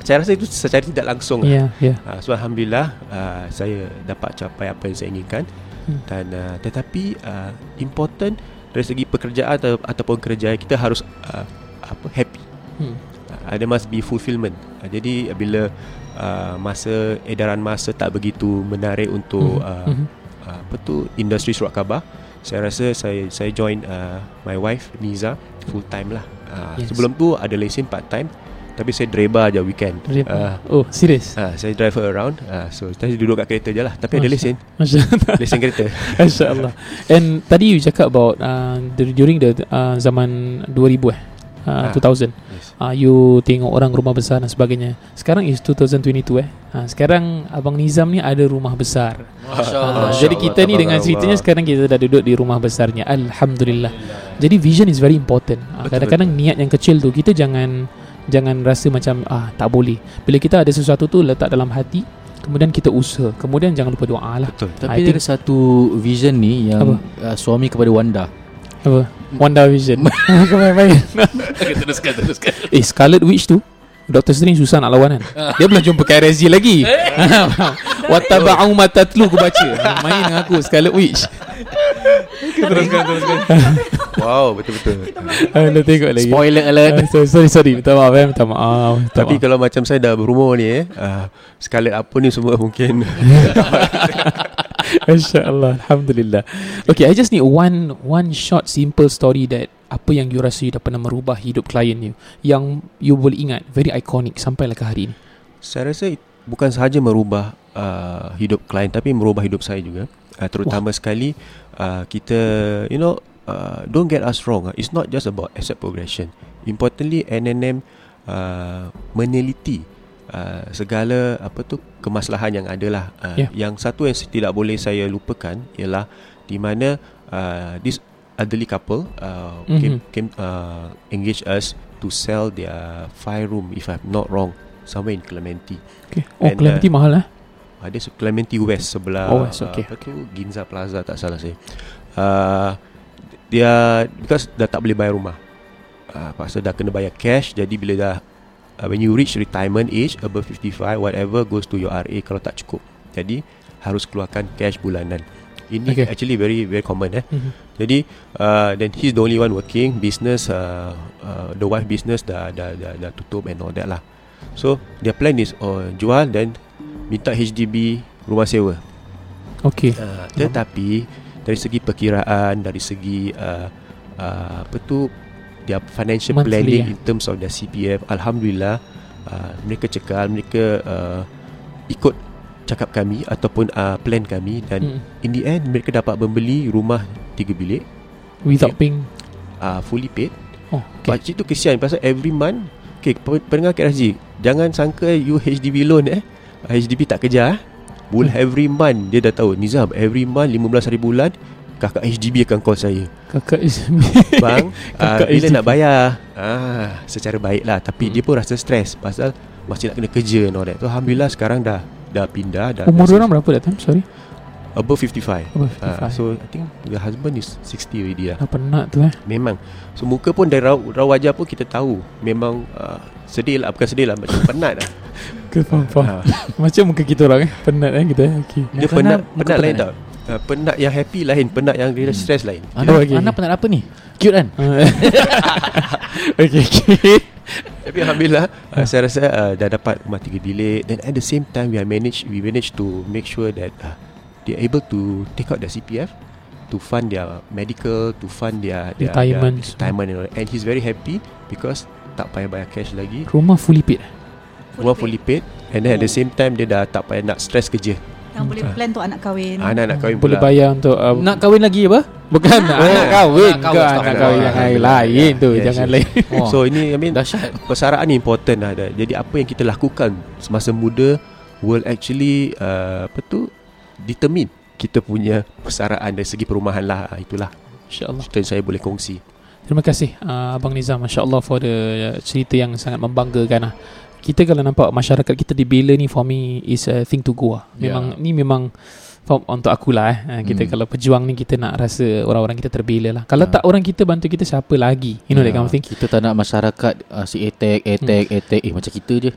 Saya rasa itu secara tidak langsung. Yeah, lah. yeah. Uh, so Alhamdulillah uh, saya dapat capai apa yang saya inginkan. Hmm. Dan uh, tetapi uh, important dari segi pekerjaan atau, ataupun kerjaya kita harus uh, apa happy. Hmm. Uh, there must be fulfillment. Uh, jadi uh, bila Uh, masa edaran masa tak begitu menarik untuk mm-hmm. Uh, mm-hmm. Uh, apa tu industri surat khabar, saya rasa saya saya join uh, my wife Niza full time lah. uh, yes. Sebelum tu ada lesen part time, tapi saya dreba aja weekend. uh, Oh serius? uh, Saya drive her around. uh, So saya duduk kat kereta je lah, tapi Masya, ada lesen lesen kereta. InsyaAllah. And tadi you cakap about uh, during the uh, zaman two thousand eh Uh, ah, two thousand. Yes. uh, You tengok orang rumah besar dan sebagainya. Sekarang is twenty twenty-two eh. uh, Sekarang Abang Nizam ni ada rumah besar. Masya Allah. uh, Jadi kita ni dengan ceritanya sekarang kita dah duduk di rumah besarnya. Alhamdulillah. Jadi vision is very important. uh, Kadang-kadang niat yang kecil tu kita jangan Jangan rasa macam ah tak boleh. Bila kita ada sesuatu tu letak dalam hati, kemudian kita usaha, kemudian jangan lupa doa lah. Betul. Tapi I ada satu vision ni yang uh, suami kepada Wanda. Apa? Wanda Vision. Main-main. Okay, teruskan, teruskan. Eh, Scarlet Witch tu Doctor Strange susah nak lawan kan. Dia belum jumpa K R S G lagi. Wattaba'u matatlu, aku baca. Main dengan aku Scarlet Witch. Teruskan, teruskan. Wow, betul-betul. Dah tengok lagi. Spoiler alert. uh, Sorry, sorry minta maaf, eh. minta maaf minta Tapi maaf. Kalau macam saya dah berumur ni, eh, uh, Scarlet apa ni semua mungkin. InsyaAllah, Alhamdulillah. Okay, I just need one One short simple story that apa yang you rasa you dah pernah merubah hidup klien you, yang you boleh ingat, very iconic sampailah ke hari ni. Saya rasa bukan sahaja merubah uh, hidup klien, tapi merubah hidup saya juga. uh, Terutama Wah. sekali uh, kita, you know, Uh, don't get us wrong, it's not just about asset progression. Importantly, N N M uh, meneliti uh, segala apa tu kemaslahan yang adalah. Uh, yeah. Yang satu yang tidak boleh saya lupakan ialah di mana uh, this elderly couple uh, mm-hmm. came, came uh, engage us to sell their five room, if I'm not wrong, somewhere in Clementi. Okay. Oh, and, Clementi uh, mahal lah. Ada uh, Clementi West sebelah. Oh, West, okay. Uh, apa tu Ginza Plaza, tak salah saya. Uh, Dia because dah tak boleh bayar rumah, uh, pasal dah kena bayar cash. Jadi bila dah uh, when you reach retirement age, above fifty-five, whatever goes to your R A kalau tak cukup, jadi harus keluarkan cash bulanan. Ini okay. actually very very common, eh. Mm-hmm. Jadi uh, then he's the only one working. Business uh, uh, the wife business dah, dah, dah, dah tutup and all that lah. So their plan is uh, jual dan minta H D B rumah sewa. Okay. uh, Tetapi dari segi perkiraan, dari segi uh, uh, apa tu their financial monthly planning, yeah. in terms of their C P F, Alhamdulillah uh, mereka cekal, mereka uh, ikut cakap kami ataupun uh, plan kami. Dan mm. in the end mereka dapat membeli rumah tiga bilik without okay. paying uh, fully paid. Oh, okay. Pakcik tu kesian pasal every month. Okay, pendengar K R S G, jangan sangka you H D B loan, eh, H D B tak kejar, eh. Bulan every month dia dah tahu, Nizam, every month lima belas hari bulan kakak H D B akan call saya. Kakak H D B, bang, kakak uh, bila H D B nak bayar? Ah, secara baik lah. Tapi hmm. dia pun rasa stres pasal masih nak kena kerja and all that. So, Alhamdulillah sekarang dah dah pindah dah. Umur orang berapa that time? Sorry, above fifty-five. Above fifty-five. Uh, so I think the husband is sixty already lah. Dah penat tu, eh. Memang. So muka pun dari raw, raw wajah pun kita tahu memang uh, sedih lah. Bukan sedih lah, macam penat lah. Faham-faham. Macam muka kita orang, eh, penat kan, eh, kita, okay. Dia muka penat, penat, penat lain tak? uh, Penat yang happy lain, penat yang hmm. stress lain. Anak, oh, okay. Anak penat apa ni? Cute kan? Okay, okay. Tapi Alhamdulillah uh, saya rasa uh, dah dapat rumah tiga bilik. Then at the same time we are managed, we managed to make sure that uh, they are able to take out their C P F to fund their medical, to fund their, their retirement, their retirement and, all. And he's very happy because tak payah bayar cash lagi. Rumah fully paid. Rumah fully paid. And then oh. at the same time dia dah tak payah nak stress kerja. Yang boleh plan untuk anak kahwin. Anak-anak kahwin boleh bayar untuk uh, nak kahwin lagi apa? Bukan ah, anak kahwin, anak kahwin, anak kahwin, anak kahwin yang lain, lain tu, yeah, jangan lain. Oh. So ini, I mean, dahsyat. Persaraan ni important lah. Jadi apa yang kita lakukan semasa muda will actually uh, apa tu determine kita punya persaraan dari segi perumahan lah. Itulah InsyaAllah cerita yang saya boleh kongsi. Terima kasih uh, Abang Nizam, MasyaAllah, for the uh, cerita yang sangat membanggakan lah. Kita kalau nampak masyarakat kita dibela ni, for me is a thing to go lah. Memang yeah. ni memang untuk akulah, eh. Kita hmm. kalau pejuang ni, kita nak rasa orang-orang kita terbela lah. Kalau yeah. tak orang kita bantu kita, siapa lagi? You know yeah. that kind of thing. Kita tak nak masyarakat uh, si attack, attack, hmm. attack. Eh, macam kita je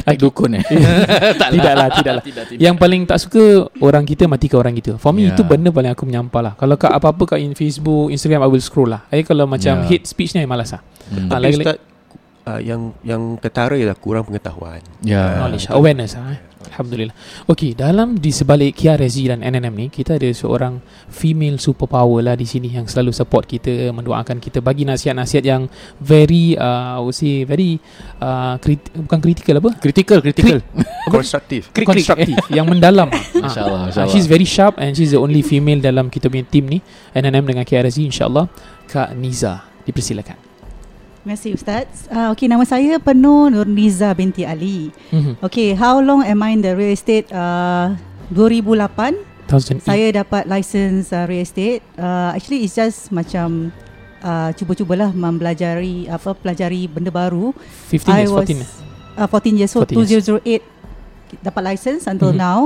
attack dukun, eh. Tidaklah, tidaklah. Tidak, tidak. Yang paling tak suka orang kita mati ke orang kita. For me yeah. itu benda paling aku menyampah lah. Kalau kat apa-apa kat in Facebook, Instagram, I will scroll lah. I kalau macam yeah. hate speech ni I malas lah. hmm. ha, Tapi Ustaz, Uh, yang yang ketara ialah kurang pengetahuan, yeah. knowledge, awareness, ha? Alhamdulillah. Okey, dalam di sebalik K R S G dan N N M ni, kita ada seorang female superpower lah di sini yang selalu support kita, mendoakan kita, bagi nasihat-nasihat yang very uh, I would say very uh, kriti- bukan kritikal apa? Critical, critical. Konstruktif. Konstruktif yang mendalam. InsyaAllah, insya uh, she's very sharp and she's the only female dalam kita punya team ni, N N M dengan K R S G, insyaAllah. Kak Niza, dipersilakan. Terima kasih Ustaz. Uh, okay, nama saya Pn Nurniza binti Ali. Mm-hmm. Okay, how long am I in the real estate? Uh, two thousand eight saya dapat license uh, real estate. Uh, actually, it's just macam uh, cuba-cubalah mempelajari apa pelajari benda baru. fifteen years, I was, fourteen. Uh, fourteen years, so fourteen years. two thousand eight dapat license until mm-hmm. now.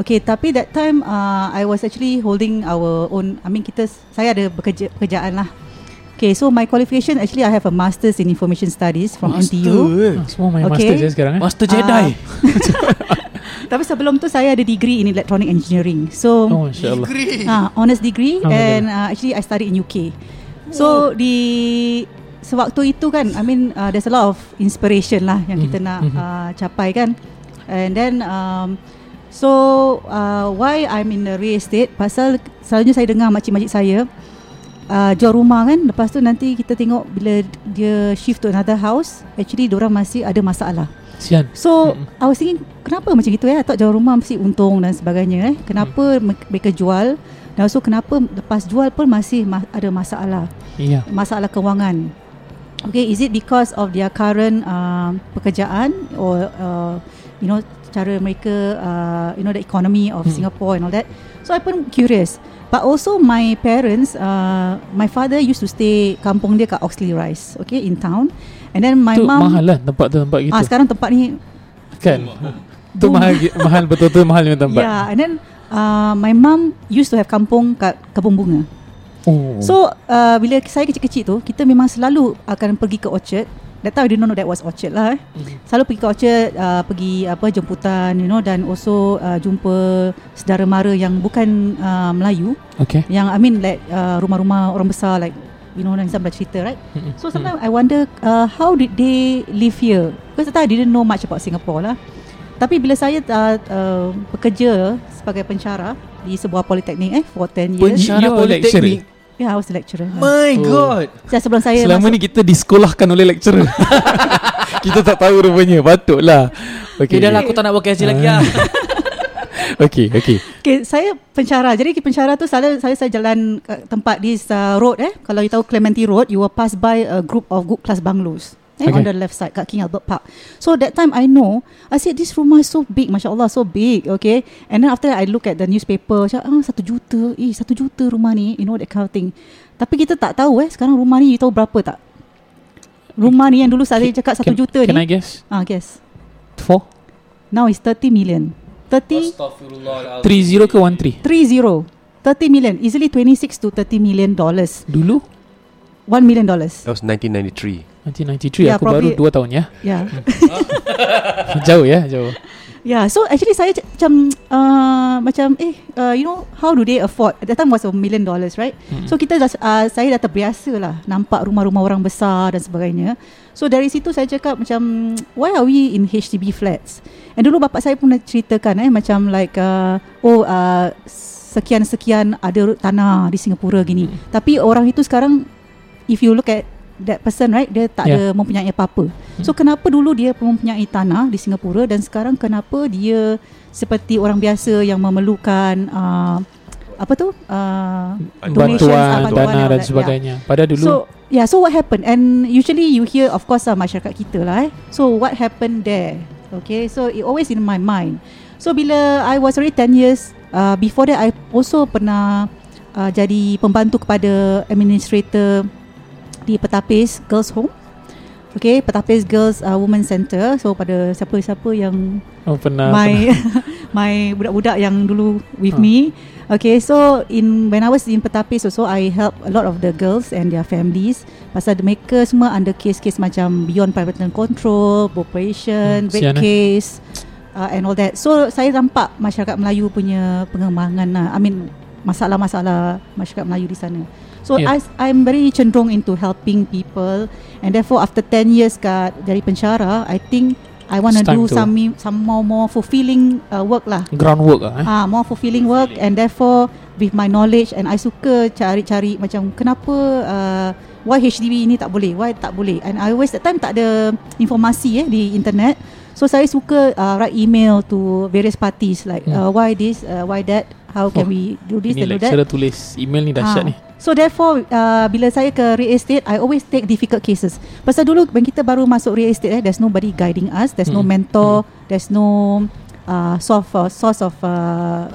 Okay, tapi that time uh, I was actually holding our own. I mean, kita saya ada bekerja, pekerjaan lah. Okay, so my qualification actually I have a Masters in Information Studies from Master. N T U. Ah, semua main okay. Master je sekarang. Eh? Master Jedi. Uh, Tapi sebelum tu saya ada degree in electronic engineering. So oh, insyaAllah. Ah, honors degree and uh, actually I studied in U K. So oh. di sewaktu itu kan, I mean uh, there's a lot of inspiration lah yang mm-hmm. kita nak mm-hmm. uh, capai kan. And then um, so uh, why I'm in the real estate, pasal selalunya saya dengar makcik-makcik saya uh, jual rumah kan, lepas tu nanti kita tengok bila dia shift to another house, actually diorang masih ada masalah. Sian. So mm-hmm. I was thinking, kenapa macam gitu ya? Tak, jual rumah mesti untung dan sebagainya eh? Kenapa mm. mereka jual? Dan also kenapa lepas jual pun masih ma- ada masalah yeah. masalah kewangan. Okay, is it because of their current uh, pekerjaan or uh, you know, cara mereka uh, you know, the economy of mm. Singapore and all that. So I pun curious. But also my parents uh, my father used to stay kampung dia kat Oxley Rise, okay, in town. And then my tu mom mahal lah tempat tu, tempat gitu. Ah, sekarang tempat ni kan tu mahal mahal betul tu mahal ni tempat. Yeah, and then uh, my mom used to have kampung kat Kebun Bunga. Oh. So uh, bila saya kecil-kecil tu, kita memang selalu akan pergi ke Orchard. That time I didn't know that was Orchard lah. Eh. Mm-hmm. Selalu pergi ke Orchard, uh, pergi apa jemputan, you know, dan also uh, jumpa saudara mara yang bukan uh, Melayu. Okay. Yang I mean like uh, rumah-rumah orang besar, like you know, Nizam dah cerita, right? Mm-hmm. So sometimes mm-hmm. I wonder uh, how did they live here? Because I didn't know much about Singapore lah. Tapi bila saya uh, uh, bekerja sebagai pensyarah di sebuah politeknik eh for ten years. Pensyarah politeknik. Yeah, I was a lecturer. My oh. God. Saya sebelum saya Selama masuk, ni kita disekolahkan oleh lecturer. Kita tak tahu rupanya. Patutlah. Okey. Dah lah, aku tak nak buat kerja lagi ah. Okey, okey. Okey, saya pensyarah. Jadi pensyarah tu saya saya, saya jalan tempat di uh, road eh. Kalau you tahu Clementi Road, you will pass by a group of good class bungalows. Eh, okay. On the left side kat King Albert Park. So that time I know, I said this rumah is so big, Masya Allah, so big. Okay. And then after that I look at the newspaper, macam ah satu juta. Eh satu juta rumah ni, you know, that kind of thing. Tapi kita tak tahu eh sekarang rumah ni, you tahu berapa tak? Rumah ni yang dulu saya cakap satu juta ni. Can I guess? Ah guess. Four. Now it's thirty million. thirty Astaghfirullahalazim. tiga puluh ke one three? tiga puluh. thirty million, easily twenty-six to thirty million dollars. Dulu one million dollars. That was nineteen ninety-three. nineteen ninety-three, yeah, aku probably, baru dua tahun ya. Yeah. Jauh ya, jauh. Yeah, so actually saya c- macam uh, macam eh uh, you know, how do they afford? At that time was a million dollars, right? Mm-hmm. So kita dah, uh, saya dah terbiasa lah nampak rumah-rumah orang besar dan sebagainya. So dari situ saya cakap macam, why are we in H D B flats? And dulu bapak saya pun dah ceritakan eh macam like uh, oh uh, sekian-sekian ada tanah di Singapura gini. Mm-hmm. Tapi orang itu sekarang, if you look at that person, right, dia tak yeah. ada mempunyai apa-apa. So kenapa dulu dia mempunyai tanah di Singapura dan sekarang kenapa dia seperti orang biasa yang memerlukan uh, apa tu uh, bantuan, dana dan sebagainya. Yeah. Pada dulu. So yeah, so what happened? And usually you hear, of course lah, masyarakat kita lah eh. So what happened there? Okay, so it always in my mind. So bila I was already ten years uh, before that, I also pernah uh, jadi pembantu kepada administrator di Petapis Girls Home. Okay, Petapis Girls uh, Women Centre. So pada siapa-siapa yang oh, pernah, my pernah. my budak-budak yang dulu with huh. me. Okay, so in when I was in Petapis also, I help a lot of the girls and their families. Pasal mereka semua under kes-kes macam beyond parental control, operation, hmm, rape case uh, and all that. So saya nampak masyarakat Melayu punya pengembangan lah. I mean masalah-masalah masyarakat Melayu di sana. So yeah. I I'm very cenderung into helping people, and therefore after ten years kat dari pensyarah, I think I want to do some some more more fulfilling uh, work lah. Groundwork lah. Eh? Ah, more fulfilling work, and therefore with my knowledge, and I suka cari-cari macam kenapa uh, why H D B ini tak boleh, why tak boleh. And I always that time tak ada informasi eh di internet. So saya suka uh, write email to various parties like yeah. uh, why this, uh, why that, how oh. can we do this and do that. Ini lecturer tulis email ni dahsyat ah. ni. So therefore uh, bila saya ke real estate, I always take difficult cases. Pasal dulu when kita baru masuk real estate eh, there's nobody guiding us, there's mm-hmm. no mentor, mm-hmm. there's no uh, source of, source of uh,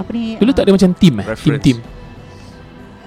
apa ni. Dulu uh, tak ada macam team eh, reference. Team-team.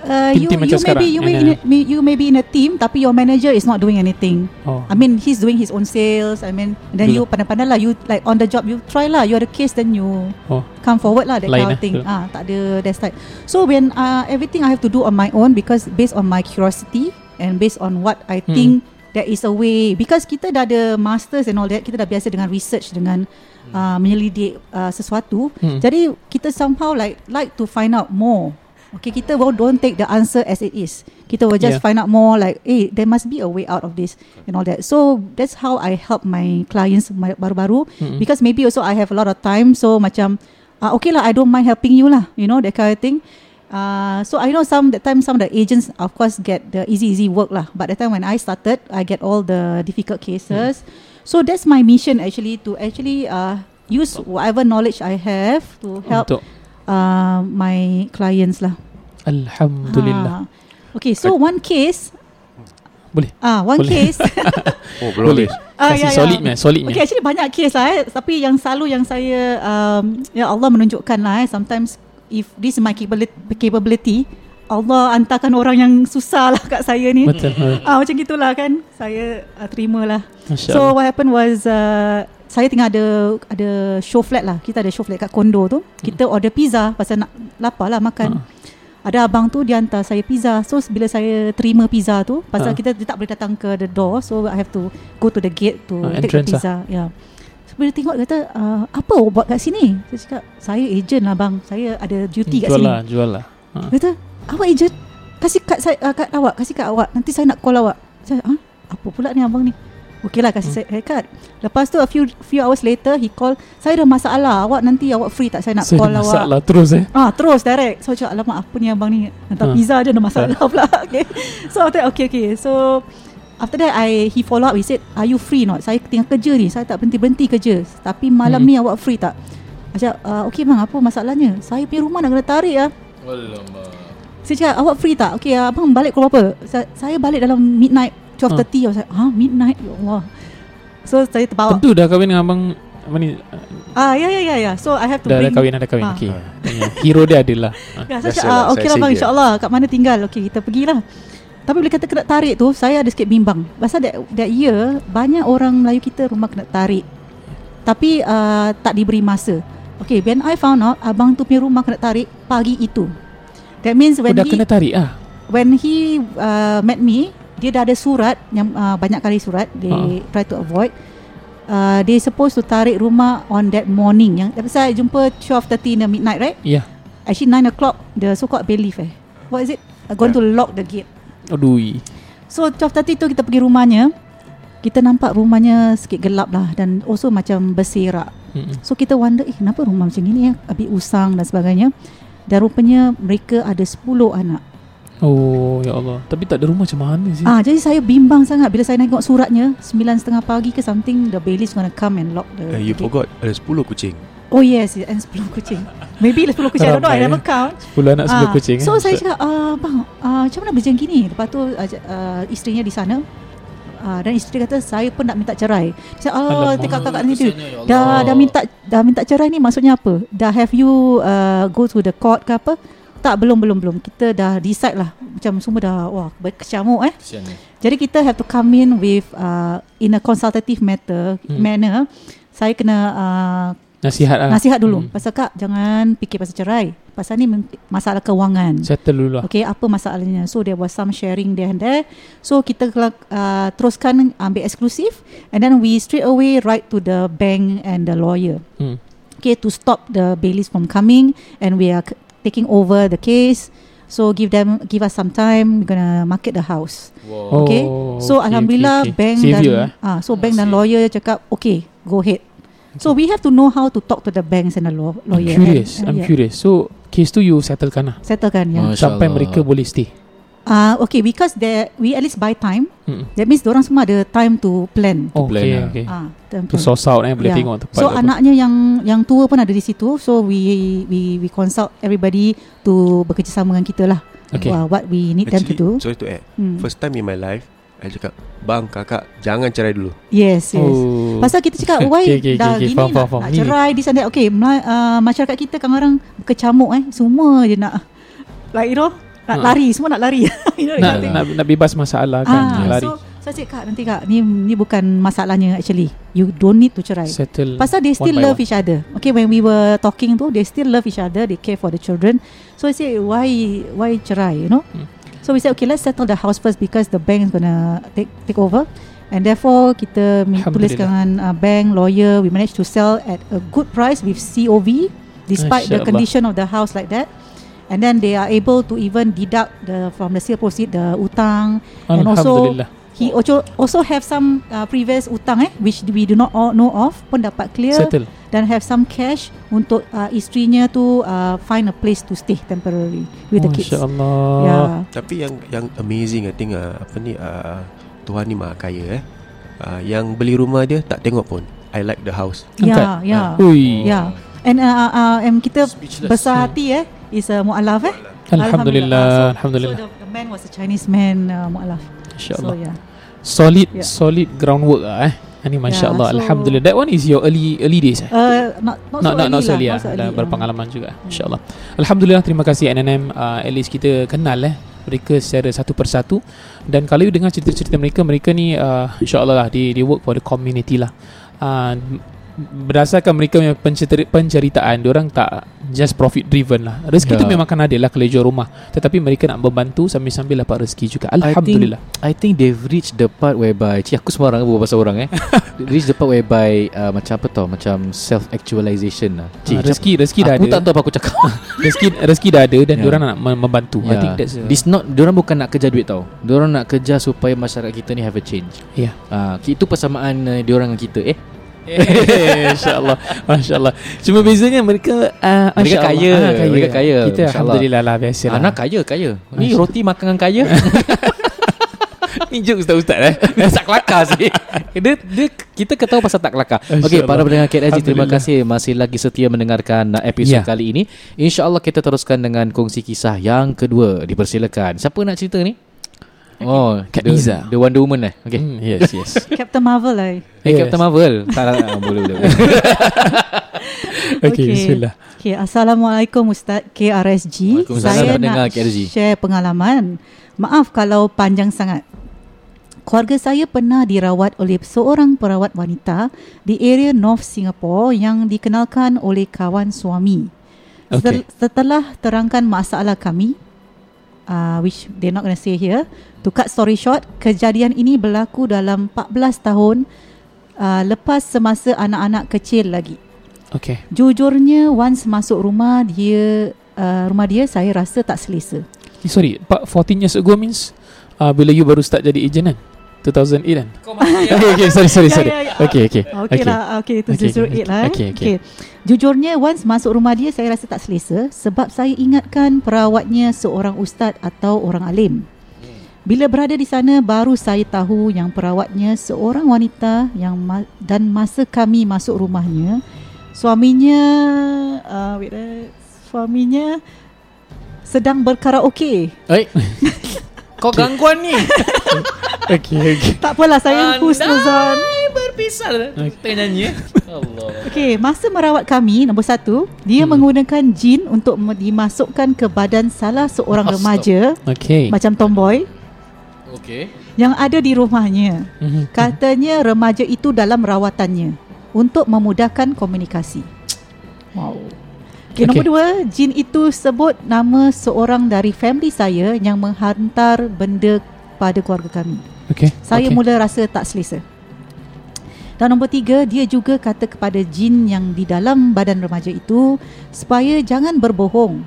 uh, you, team you, may be, you, may a, you may be in a team tapi your manager is not doing anything. Oh. I mean, he's doing his own sales. I mean, then Dulu. you pandai-pandai lah. You like on the job, you try lah. You are the case, then you oh. come forward lah. That Lain kind of thing. Ah, tak ada that type. So when uh, everything I have to do on my own because based on my curiosity and based on what I hmm. think there is a way. Because kita dah ada masters and all that. Kita dah biasa dengan research dengan. Uh, menyelidik uh, sesuatu hmm. Jadi kita somehow like like to find out more. Okay, kita don't take the answer as it is. Kita will just yeah. find out more like, hey, there must be a way out of this and all that. So that's how I help my clients my, baru-baru hmm. because maybe also I have a lot of time. So macam uh, okay lah, I don't mind helping you lah, you know, that kind of thing. Uh, so I know some that time some of the agents of course get the easy easy work lah, but that time when I started I get all the difficult cases. Hmm. So that's my mission actually, to actually uh, use whatever knowledge I have to help uh, my clients lah. Alhamdulillah. Ha. Okay, so one case. Boleh. Ah, one Boleh. case. Oh, boleh. Ah, ya, solid ya. Meh, solid meh. Okay, actually banyak case lah eh. Tapi yang selalu yang saya, um, ya Allah menunjukkan lah eh. Sometimes if this is my capability, Allah hantarkan orang yang susah lah kat saya ni. Betul. Ah, macam gitulah kan. Saya uh, terima lah. So what happened was uh, saya tengah ada ada show flat lah. Kita ada show flat kat kondo tu. Kita hmm. order pizza pasal nak lapar lah makan. Ha. Ada abang tu dia hantar saya pizza. So bila saya terima pizza tu, pasal ha. kita dia tak boleh datang ke the door, so I have to go to the gate to ha, take the pizza. Lah. Yeah. Bila tengok kata uh, apa awak buat kat sini? Saya cakap saya agent lah bang. Saya ada duty kat jual sini. Jual lah, jual lah. Ha. Kata awak agent, kasih kat saya, uh, kat awak, kasih kat awak. Nanti saya nak call awak. Saya, ha? Apa pula ni abang ni? Okeylah kasih hmm. saya kad. Lepas tu a few few hours later he call, saya ada masalah. Awak nanti awak free tak saya nak saya call awak? Saya masalah terus eh. Ah, terus direct. So cakap alamak apa ni abang ni? Hantar ha. pizza je ada masalah ha. pula. Okay. So after that, okay okay. So after that I he follow up, he said, "Are you free not? Saya tengah kerja ni. Saya tak berhenti-berhenti kerja. Tapi malam hmm. ni awak free tak?" Saya uh, okey bang, apa masalahnya? Saya punya rumah nak kena tarik ah. Alamak. Saya cakap, awak free tak? Okay, abang balik pukul berapa? Sa- saya balik dalam midnight, twelve thirty. Ha, saya, ha midnight? Ya Allah. So, saya terbawa. Tentu dah kahwin dengan abang, abang ni. Ah, ya, ya, ya, ya. So, I have to dah bring. Dah kahwin, dah kahwin. Ha. Okay. Hero dia adalah. Ya, saya cakap, ah, okay lah bang, insyaAllah. Kat mana tinggal? Okay, kita pergilah. Tapi bila kata kena tarik tu, saya ada sikit bimbang. Pasal that, that year, banyak orang Melayu kita rumah kena tarik. Tapi, uh, tak diberi masa. Okay, when I found out, abang tu punya rumah kena tarik pagi itu. That means when oh, he kena tarik, ah. When he uh, met me, dia dah ada surat yang uh, banyak kali surat. They uh. try to avoid. Uh, they supposed to tarik rumah on that morning. Yang saya jumpa twelve thirty in the midnight, right? Yeah. Actually nine o'clock the so-called bailiff eh. What is it? Uh, going yeah. to lock the gate. Adui. So twelve thirty tu kita pergi rumahnya. Kita nampak rumahnya sikit gelap lah dan also macam berserak. Mm-hmm. So kita wonder, eh kenapa rumah macam ni? Eh? Habis usang dan sebagainya. Dan rupanya mereka ada sepuluh anak. Oh ya Allah. Tapi tak ada rumah macam mana sih? Ah, jadi saya bimbang sangat bila saya tengok suratnya nine thirty pagi ke something, the bailiff's gonna come and lock the uh, You gate. Forgot ada sepuluh kucing. Oh yes, and sepuluh kucing. Maybe sepuluh kucing, I don't know, I never count. Sepuluh anak ah, sepuluh kucing. So eh? saya cakap uh, bang, uh, macam mana boleh gini? Lepas tu uh, isterinya di sana uh, dan isteri kata saya pun nak minta cerai. Saya oh dekat kakak ni tu. Dah dah minta dah minta cerai ni maksudnya apa? Dah have you uh, go to the court ke apa? Tak, belum belum belum. Kita dah decide lah. Macam semua dah wah berkecamuk eh. Kesiannya. Jadi kita have to come in with uh, in a consultative matter hmm. manner. Saya kena uh, nasihat lah. Nasihat dulu. Hmm. Pasal kak jangan fikir pasal cerai. Pasal ni masalah kewangan. Settle dulu lah. Okay, apa masalahnya? So there was some sharing there and there. So kita uh, teruskan ambil eksklusif and then we straight away write to the bank and the lawyer. Hmm. Okay, to stop the bailiffs from coming and we are c- taking over the case. So give them give us some time, we're gonna market the house. Wow. Okay. So okay, alhamdulillah okay, okay. bank Save dan you, eh? ah so bank oh, dan lawyer cakap okay, go ahead. So we have to know how to talk to the banks and the law- lawyer. I'm curious. And, uh, I'm yeah. curious. So case tu you settlekan lah. Settlekan ya. Masya Sampai Allah. Mereka boleh stay. Ah uh, okay, because there we at least buy time. Mm-mm. That means orang semua ada time to plan. Oh, to plan. Okay, okay. Ah, to source out eh boleh yeah. tengok tempat. So anaknya apa. yang yang tua pun ada di situ. So we we we consult everybody to bekerjasama dengan kita lah. Okay. Uh, what we need Actually, them to do. Sorry to add. Mm. First time in my life. Saya cakap, bang kakak jangan cerai dulu. Yes, yes. Oh. Pasal kita cakap, why okay, okay, dah okay, gini faham, nak, faham, nak cerai di sana. Okay, uh, masyarakat kita kadang-kadang berkecamuk eh. Semua je nak, like you know, Nak ha. lari, semua nak lari. you know, nak, nak, nak bebas masalah kan, ha, lari. So saya cakap, kak nanti kak, ni, ni bukan masalahnya actually. You don't need to cerai. Settle. Pasal they still love one. Each other. Okay, when we were talking tu, they still love each other, they care for the children. So I say, why why cerai, you know? Hmm. So we said, okay, let's settle the house first because the bank is going to take take over. And therefore kita tulis dengan uh, bank, lawyer. We managed to sell at a good price with C O V despite Insya the condition Allah. Of the house like that. And then they are able to even deduct the from the sale proceed the hutang. And also he also, also have some uh, previous hutang eh, which we do not all know of pun dapat clear. Settle. Dan have some cash untuk uh, isterinya tu uh, find a place to stay temporarily with oh, the kids. InsyaAllah. Yeah. Tapi yang yang amazing I think uh, apa ni uh, Tuhan ni maha kaya eh. Uh, yang beli rumah dia tak tengok pun. I like the house. Ya, ya. Ya. And uh, uh, um, kita Speechless. Besar hati eh. Is a mu'alaf eh. Alhamdulillah, alhamdulillah. alhamdulillah. So, so the, the man was a Chinese man uh, mu'alaf. Insya-Allah. So, yeah. Solid yeah. solid groundwork ah eh. Ini masya-Allah, yeah, so alhamdulillah. That one is your early early days eh. Uh, not not, not, so not, not so early. Lah. So early dah yeah. berpengalaman juga yeah. insya-Allah. Alhamdulillah, terima kasih N N M uh, at least kita kenal eh. Mereka secara satu persatu. Dan kalau you dengar cerita-cerita mereka, mereka ni uh, insyaAllah lah they, they work for the community lah. uh, Berdasarkan mereka punya penceritaan, diorang tak just profit driven lah. Rezeki yeah. tu memang kan ada lah kalau jual rumah, tetapi mereka nak membantu sambil-sambil dapat rezeki juga. Alhamdulillah. I think, I think they've reached the part whereby cik, aku semua orang buat pasal orang eh reach the part whereby uh, macam apa tau, macam self-actualization lah. Cik, ha, rezeki, rezeki dah aku ada. Aku tak tahu apa aku cakap. Rezeki, rezeki dah ada dan yeah. diorang nak membantu. Yeah. I think that's this not, diorang bukan nak kerja duit tau. Diorang nak kerja supaya masyarakat kita ni have a change. Ya. Yeah. Uh, itu persamaan uh, diorang dengan kita eh. InsyaAllah, masya-Allah. Cuma bezanya mereka uh, mereka kaya, ah, kaya, mereka kaya. Kita alhamdulillah lah biasalah. Anak kaya, kaya. Ni roti makanan kaya. Ni joke ustaz-ustaz eh. Tak kelakar sih. Dia, dia kita ketahui pasal tak kelakar. Okey, para pendengar K L G, terima kasih masih lagi setia mendengarkan episod yeah. kali ini. Insya-Allah kita teruskan dengan kongsi kisah yang kedua. Dipersilakan. Siapa nak cerita ni? Oh, Kat the, Niza the Wonder Woman eh. Okay mm, yes yes Captain Marvel eh. Hey, yes. Captain Marvel. Tak lah. Boleh boleh. Okay, okay. Bismillah. Okay, Assalamualaikum Ustaz K R S G. Saya nak K R S G. Share pengalaman. Maaf kalau panjang sangat. Keluarga saya pernah dirawat oleh seorang perawat wanita di area North Singapore yang dikenalkan oleh kawan suami. Okay. Setelah terangkan masalah kami, Uh, which they're not going to say here. To cut story short, kejadian ini berlaku dalam empat belas tahun uh, lepas semasa anak-anak kecil lagi. Okay. Jujurnya, once masuk rumah dia, uh, rumah dia, saya rasa tak selesa. Sorry, fourteen years ago means uh, bila you baru start jadi agent kan? two thousand eight kan? okay, okay, sorry, sorry, sorry. Yeah, yeah, yeah. Okay, okay. Okay lah, okay, two thousand eight lah. Okay, okay. Jujurnya, once masuk rumah dia, saya rasa tak selesa sebab saya ingatkan perawatnya seorang ustaz atau orang alim. Bila berada di sana, baru saya tahu yang perawatnya seorang wanita yang ma- dan masa kami masuk rumahnya, suaminya, uh, wait, uh, suaminya sedang berkaraoke. Hey. Kau okay. gangguan ni. Okay, okay. Tak apalah, saya husnuzon. Andai berpisah lah. Tengah nyanyi. Allah. Okay, masa merawat kami, nombor satu, dia hmm. menggunakan jin untuk dimasukkan ke badan salah seorang Astaga. remaja. Okay. Macam tomboy. Okay. Yang ada di rumahnya. Katanya remaja itu dalam rawatannya untuk memudahkan komunikasi. Wow. Okay, nombor okay. dua, jin itu sebut nama seorang dari family saya yang menghantar benda pada keluarga kami. Okay, saya okay. mula rasa tak selesa. Dan nombor tiga, dia juga kata kepada jin yang di dalam badan remaja itu supaya jangan berbohong.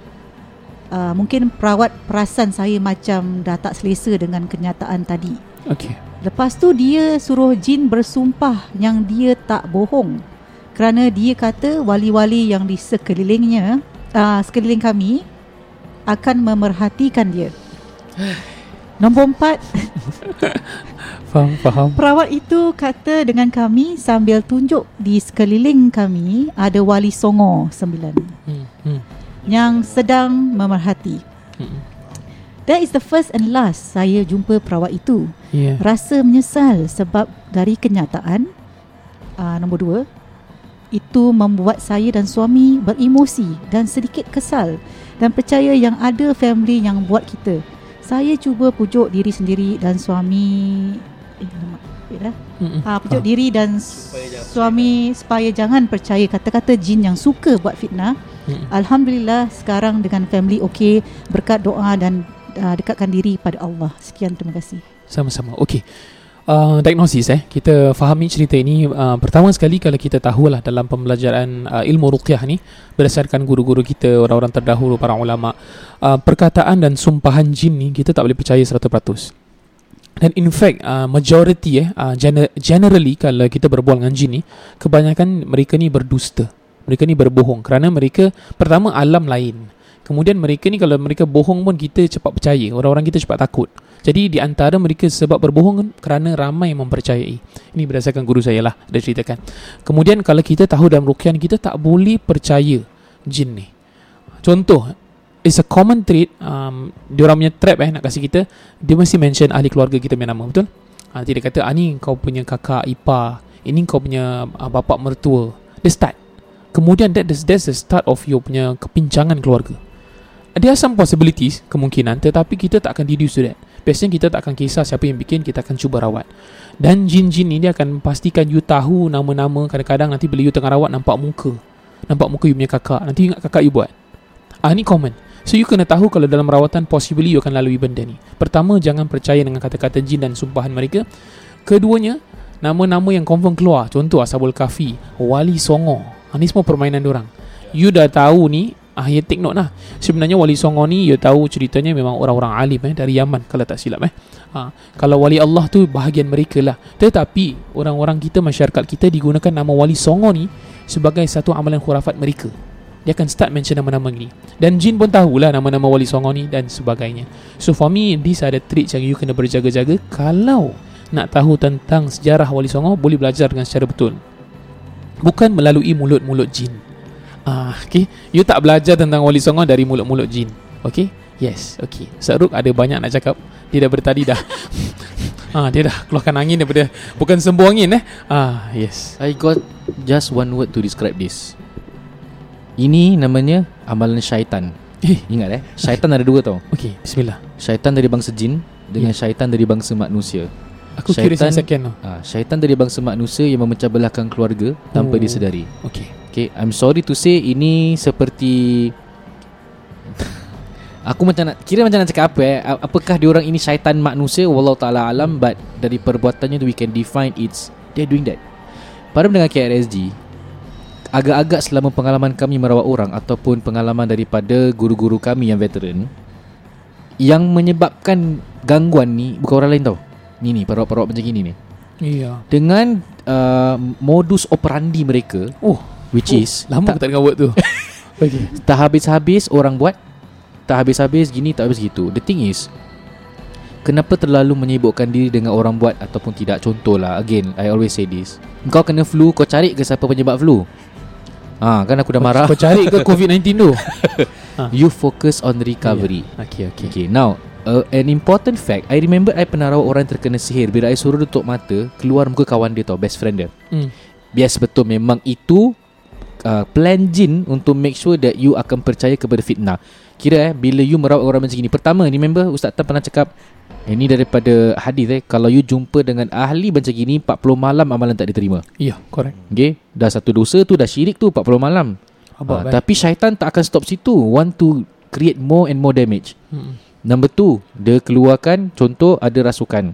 Uh, mungkin perawat perasan saya macam dah tak selesa dengan kenyataan tadi. Okay. Lepas tu dia suruh jin bersumpah yang dia tak bohong. Kerana dia kata wali-wali yang di sekelilingnya, uh, sekeliling kami akan memerhatikan dia. Nombor empat, faham, faham. Perawat itu kata dengan kami sambil tunjuk di sekeliling kami ada Wali Songo sembilan hmm, hmm. yang sedang memerhati. Hmm. That is the first and last saya jumpa perawat itu. Yeah. Rasa menyesal sebab dari kenyataan, uh, nombor dua, Itu membuat saya dan suami beremosi dan sedikit kesal dan percaya yang ada family yang buat kita. Saya cuba pujuk diri sendiri dan suami eh, alamak, baiklah. Ha, pujuk ha. diri dan supaya suami supaya jangan percaya kata-kata jin yang suka buat fitnah. Mm-mm. Alhamdulillah sekarang dengan family okey berkat doa dan uh, dekatkan diri pada Allah. Sekian, terima kasih. Sama-sama. Okey. Uh, diagnosis eh kita fahami cerita ini uh, pertama sekali kalau kita tahulah dalam pembelajaran uh, ilmu ruqyah ni berdasarkan guru-guru kita, orang-orang terdahulu, para ulama, uh, perkataan dan sumpahan jin ni kita tak boleh percaya seratus peratus. Dan in fact uh, majority eh uh, gener- generally kalau kita berbual dengan jin ni, kebanyakan mereka ni berdusta, mereka ni berbohong kerana mereka pertama alam lain. Kemudian mereka ni kalau mereka bohong pun kita cepat percaya, orang-orang kita cepat takut. Jadi di antara mereka sebab berbohong kerana ramai mempercayai. Ini berdasarkan guru saya lah, dia ceritakan. Kemudian kalau kita tahu dalam ruqyah kita tak boleh percaya jin ni. Contoh, it's a common trait, um, diorang punya trap eh nak kasih kita, dia mesti mention ahli keluarga kita punya nama, betul? Ha, dia kata, ah, ni kau punya kakak ipar, ini kau punya uh, bapak mertua. Dia start. Kemudian that is, that's the start of your punya kepincangan keluarga. Ada some possibilities, kemungkinan, tetapi kita tak akan deduce to that. Biasanya kita tak akan kisah siapa yang bikin, kita akan cuba rawat. Dan jin-jin ni dia akan pastikan you tahu nama-nama. Kadang-kadang nanti bila you tengah rawat, nampak muka, nampak muka you punya kakak, nanti ingat kakak you buat. Ah, ni common. So you kena tahu kalau dalam rawatan possibly you akan lalui benda ni. Pertama, jangan percaya dengan kata-kata jin dan sumpahan mereka. Keduanya, nama-nama yang confirm keluar. Contoh Ashabul Kafi, Wali Songo, ah, ni semua permainan diorang. You dah tahu ni, ah, ya, take note lah. Sebenarnya Wali Songo ni, you tahu ceritanya memang orang-orang alim eh, dari Yaman kalau tak silap eh. Ha, kalau Wali Allah tu bahagian mereka lah. Tetapi orang-orang kita, masyarakat kita digunakan nama Wali Songo ni sebagai satu amalan khurafat mereka. Dia akan start mention nama-nama ni. Dan jin pun tahulah nama-nama Wali Songo ni dan sebagainya. So for me, these are the traits yang you kena berjaga-jaga. Kalau nak tahu tentang sejarah Wali Songo, boleh belajar dengan secara betul, bukan melalui mulut-mulut jin. Ah, okay. You tak belajar tentang Wali Songo dari mulut-mulut jin. Okay. Yes. Okay. Saruk ada banyak nak cakap. Dia dah bertadi dah. ah, dia dah keluarkan angin daripada, bukan sembuh angin eh. Ah, yes. I got just one word to describe this. Ini namanya amalan syaitan. Eh, ingat eh. Syaitan ada dua tau. Okay. Bismillah. Syaitan dari bangsa jin dengan yeah. syaitan dari bangsa manusia. Aku syaitan, kira sekian lah. Ah, syaitan dari bangsa manusia yang memecah belahkan keluarga tanpa oh. disedari. Okay. Okay, I'm sorry to say ini seperti aku macam nak kira macam nak cakap apa eh apakah diorang ini syaitan manusia, wallahu taala alam, but dari perbuatannya we can define it's they're doing that. Para pendengar K R S G, agak-agak selama pengalaman kami merawat orang ataupun pengalaman daripada guru-guru kami yang veteran, yang menyebabkan gangguan ni bukan orang lain tau. Ni ni perawat-perawat macam gini ni. Iya. Dengan uh, modus operandi mereka. Oh. Which oh, is lama tak, aku tak dengar word tu. Okay. Tak habis-habis orang buat, tak habis-habis gini, tak habis gitu. The thing is, kenapa terlalu menyibukkan diri dengan orang buat ataupun tidak? Contohlah, again, I always say this, kau kena flu, kau cari ke siapa penyebab flu? Ha, kan aku dah marah. Kau cari ke covid nineteen tu? You focus on recovery. Yeah. Okay, okay, okay. Now uh, an important fact, I remember I pernah rawat orang terkena sihir. Bila I suruh tutup mata, keluar muka kawan dia tau, best friend dia. Hmm. Bias betul, memang itu Uh, plan jin untuk make sure that you akan percaya kepada fitnah. Kira eh, bila you merawat orang macam ni, pertama, remember Ustaz Tam pernah cakap, ini daripada hadis eh, kalau you jumpa dengan ahli macam ni, empat puluh malam amalan tak diterima. Ya, yeah, correct. Okay, dah satu dosa tu, dah syirik tu, empat puluh malam. Abang, uh, tapi syaitan tak akan stop situ, want to create more and more damage. Hmm. Number two, dia keluarkan, contoh ada rasukan.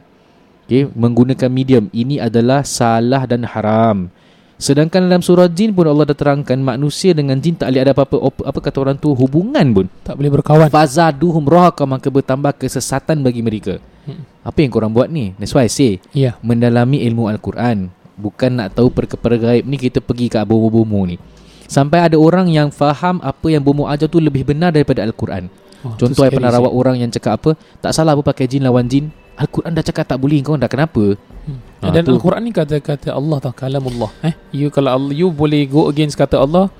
Okay, menggunakan medium. Ini adalah salah dan haram. Sedangkan dalam surah jin pun Allah dah terangkan manusia dengan jin tak boleh ada apa-apa, apa kata orang tu, hubungan pun tak boleh berkawan. Fazaduhum rahaqa, maka bertambah kesesatan bagi mereka. hmm. Apa yang korang buat ni? That's why I say yeah. mendalami ilmu Al-Quran, bukan nak tahu perkara-perkara gaib ni. Kita pergi kat bomo-bomo ni, sampai ada orang yang faham apa yang bomo ajar tu lebih benar daripada Al-Quran. oh, Contoh saya pernah rawat orang yang cakap apa, tak salah apa pakai jin lawan jin, Al-Quran dah cakap tak boleh, kau dah kenapa? Hmm. Ha, dan tu. Al-Quran ni kata-kata Allah tau, kalamullah. Eh, you kalau Allah, you boleh go against kata Allah,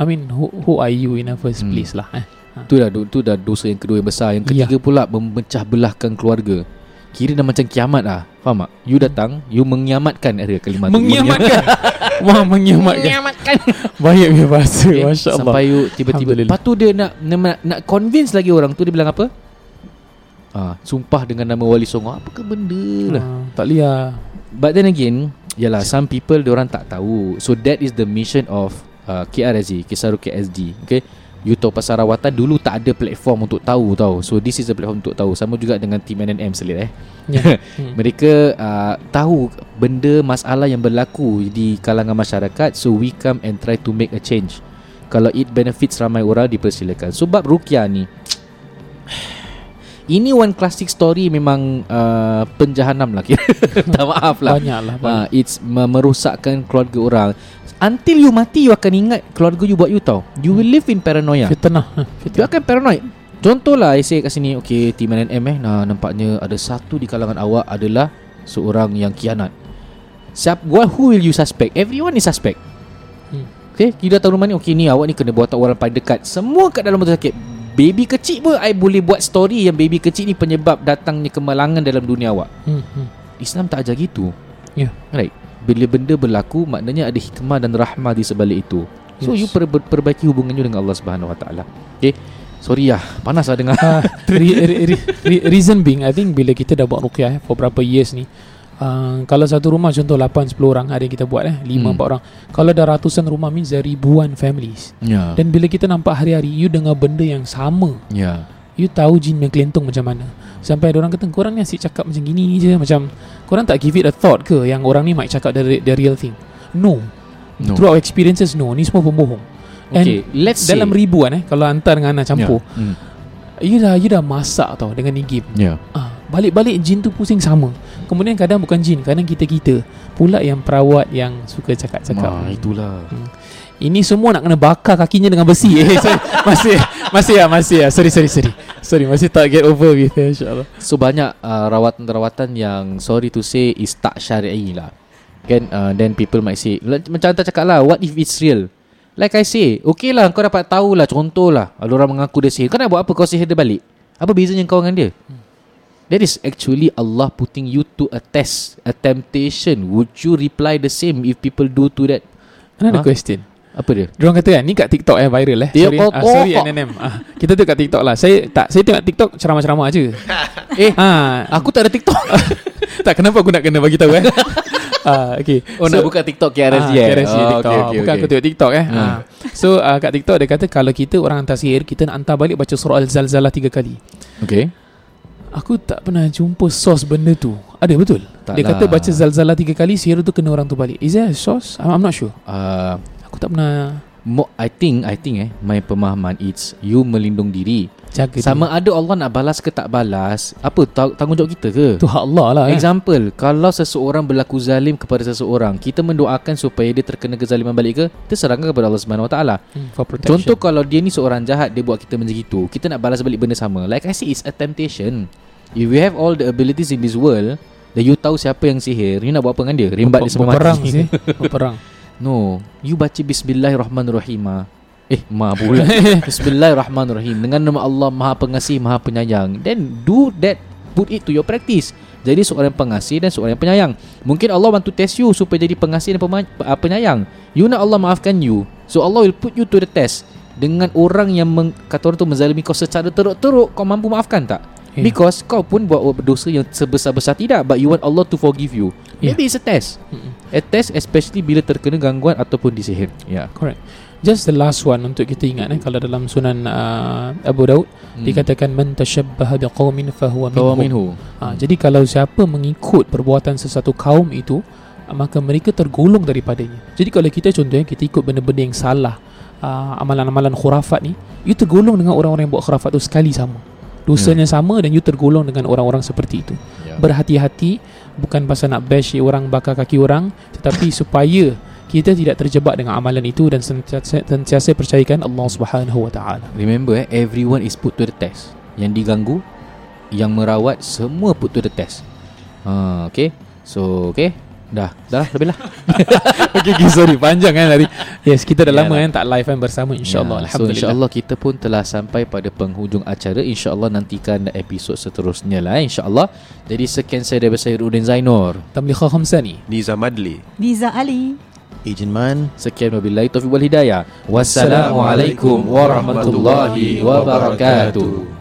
I mean, who, who are you in the first place hmm. lah. Eh. Ha. Tu dah, tu dah dosa yang kedua yang besar. Yang ketiga ya. pula memecah belahkan keluarga. kira dah macam kiamat lah. Faham tak? You datang, you mengiamatkan area kalimat tu. Mengiamatkan. Wah, mengiamatkan. Mengiamatkan. Banyak punya bahasa, okay. Masya Allah. Sampai you tiba-tiba, lepas tu dia nak, nak nak convince lagi orang tu. Dia bilang apa? Ha, sumpah dengan nama Wali Songo. Apa ke benda lah, ha, tak lihat. But then again, yalah, some people diorang tak tahu. So that is the mission of uh, K R S G, Kisah Ruqyah S G. Okay, you tahu pasal rawatan, dulu tak ada platform untuk tahu tau. So this is a platform untuk tahu. Sama juga dengan team N N M selit eh yeah. hmm. Mereka uh, tahu benda masalah yang berlaku di kalangan masyarakat. So we come and try to make a change. Kalau it benefits ramai orang, dipersilakan. So bab Ruqyah ni, ini one classic story. Memang uh, penjahanam lah. Tak maaf lah. Banyak lah banyak. Uh, It's merosakkan keluarga orang. Until you mati, you akan ingat keluarga you buat you tau. You will live in paranoia. Fitnah. Fitnah. You akan paranoid. Contohlah, I say kat sini, okay, team N N M eh, nah, nampaknya ada satu di kalangan awak adalah seorang yang kianat. Siap, well, who will you suspect? Everyone is suspect. hmm. Okay, you dah tahu rumah ni, okay ni awak ni kena buat orang paling dekat. Semua kat dalam rumah sakit. Baby kecil pun I boleh buat story yang baby kecil ni penyebab datangnya kemalangan dalam dunia awak. hmm. Hmm. Islam tak ajar gitu. Ya yeah. Right. Bila benda berlaku, maknanya ada hikmah dan rahmah di sebalik itu. So yes, you per- perbaiki hubungan you dengan Allah Subhanahu Wa Taala. Okay, sorry lah, panas lah dengar. uh, re- re- re- re- Reason being, I think bila kita dah buat ruqyah eh, for berapa years ni, uh, kalau satu rumah contoh lapan sepuluh orang ada yang kita buat eh, lima empat hmm. orang. Kalau dah ratusan rumah, means ribuan families. yeah. Dan bila kita nampak hari-hari, you dengar benda yang sama. Ya yeah. You tahu jin yang kelentong macam mana. Sampai orang kata, korang ni asyik cakap macam gini je. Macam korang tak give it a thought ke yang orang ni might cakap the, the real thing? No, no. Through our experiences, no. Ni semua pembohong. Okay, and let's dalam say, ribuan eh, kalau hantar dengan anak campur, yeah. mm. you, dah, you dah masak tau dengan ni game. yeah. ah, Balik-balik jin tu pusing sama. Kemudian kadang bukan jin, kadang kita-kita pula yang perawat yang suka cakap-cakap. Ma, itulah. hmm. Ini semua nak kena bakar kakinya dengan besi. Eh, masih masih ya, masih ya. Sorry, sorry, sorry. Sorry, masih tak get over with eh, insya-Allah. So banyak uh, rawatan-rawatan yang sorry to say is tak syar'i lah. Kan uh, then people might say macam tak cakap lah, what if it's real? Like I say, okay lah, kau dapat tahu lah, contoh lah. Kalau orang mengaku dia sihir, kau nak buat apa kau sihir dia balik? Apa bezanya kau dengan dia? Hmm. That is actually Allah putting you to a test, a temptation. Would you reply the same if people do to that? Another huh? question. Apa dia? Diorang kata kan, ni kat TikTok eh, viral eh. Sorry, ah, sorry N N M. Ah, kita tu kat TikTok lah. Saya tak saya tengok TikTok ceramah-ceramah aje. Eh, ah, aku tak ada TikTok. Tak, kenapa aku nak kena bagi tahu eh? ah, okey. Oh, so, nak buka TikTok K R S G ah, eh. K R S G oh, TikTok. Okay, okay, bukan okay. Aku tengok TikTok eh. Hmm. Ah. So, ah, kat TikTok dia kata kalau kita orang hantar sihir, kita nak hantar balik baca surah Al-Zalzalah tiga kali. Okey. Aku tak pernah jumpa source benda tu. Ada betul? Tak dia lah. Kata baca Zalzalah tiga kali sihir tu kena orang tu balik. Is there a source? I'm, I'm not sure. Ah uh, Aku tak pernah. I think I think eh my pemahaman, it's you melindung diri. Jaga sama dia. Ada Allah nak balas ke tak balas, apa tanggungjawab kita ke? Itu hak Allah lah. Example eh. Kalau seseorang berlaku zalim kepada seseorang, kita mendoakan supaya dia terkena kezaliman balik ke? Terserahkan kepada Allah Subhanahu Wa Taala. Contoh kalau dia ni seorang jahat, dia buat kita macam itu, kita nak balas balik benda sama. Like I say, it's a temptation. If we have all the abilities in this world, then you tahu siapa yang sihir, you nak buat apa dengan dia? Rimbat dia semua mati. Berperang. No, you baca Bismillahirrahmanirrahim. Eh, ma pula. Bismillahirrahmanirrahim. Dengan nama Allah Maha Pengasih, Maha Penyayang. Then do that, put it to your practice. Jadi seorang pengasih dan seorang penyayang. Mungkin Allah want to test you supaya jadi pengasih dan pema- penyayang. You nak Allah maafkan you. So Allah will put you to the test dengan orang yang meng- kata orang tu menzalimi kau secara teruk-teruk, kau mampu maafkan tak? Yeah. Because kau pun buat dosa yang sebesar-besar tidak, but you want Allah to forgive you. Yeah. Maybe it's a test. Mm-mm. A test especially bila terkena gangguan ataupun disihir. Yeah, correct. Just the last one untuk kita ingat eh, kalau dalam Sunan uh, Abu Daud mm. dikatakan man tashabbaha biqaumin fahuwa minhum. minhu. Ha, mm. Jadi kalau siapa mengikut perbuatan sesatu kaum itu, maka mereka tergolong daripadanya. Jadi kalau kita contohnya kita ikut benda-benda yang salah, uh, amalan-amalan khurafat ni, you tergolong dengan orang-orang yang buat khurafat tu sekali sama. Dosanya yeah. sama dan you tergolong dengan orang-orang seperti itu. yeah. Berhati-hati, bukan pasal nak bash orang, bakar kaki orang, tetapi supaya kita tidak terjebak dengan amalan itu dan sentiasa, sentiasa percayakan Allah Subhanahu Wa Taala. Remember eh, everyone is put to the test. Yang diganggu, yang merawat, semua put to the test. uh, Okay. So okay, Dah, dah lebih lah. Okay, okay, sorry, panjang kan hari. Yes, kita dah yeah, lama lah. kan tak live kan bersama, insyaAllah, yeah. Alhamdulillah. So insyaAllah kita pun telah sampai pada penghujung acara. InsyaAllah nantikan episod seterusnya lah, insyaAllah. Jadi sekian saya daripada saya Rudin Zainur, Tamliha Khamsani, Nizam Adli, Niza Ali, Agent Man. Sekian, wabillahi taufiq wal hidayah. Wassalamualaikum warahmatullahi wabarakatuh.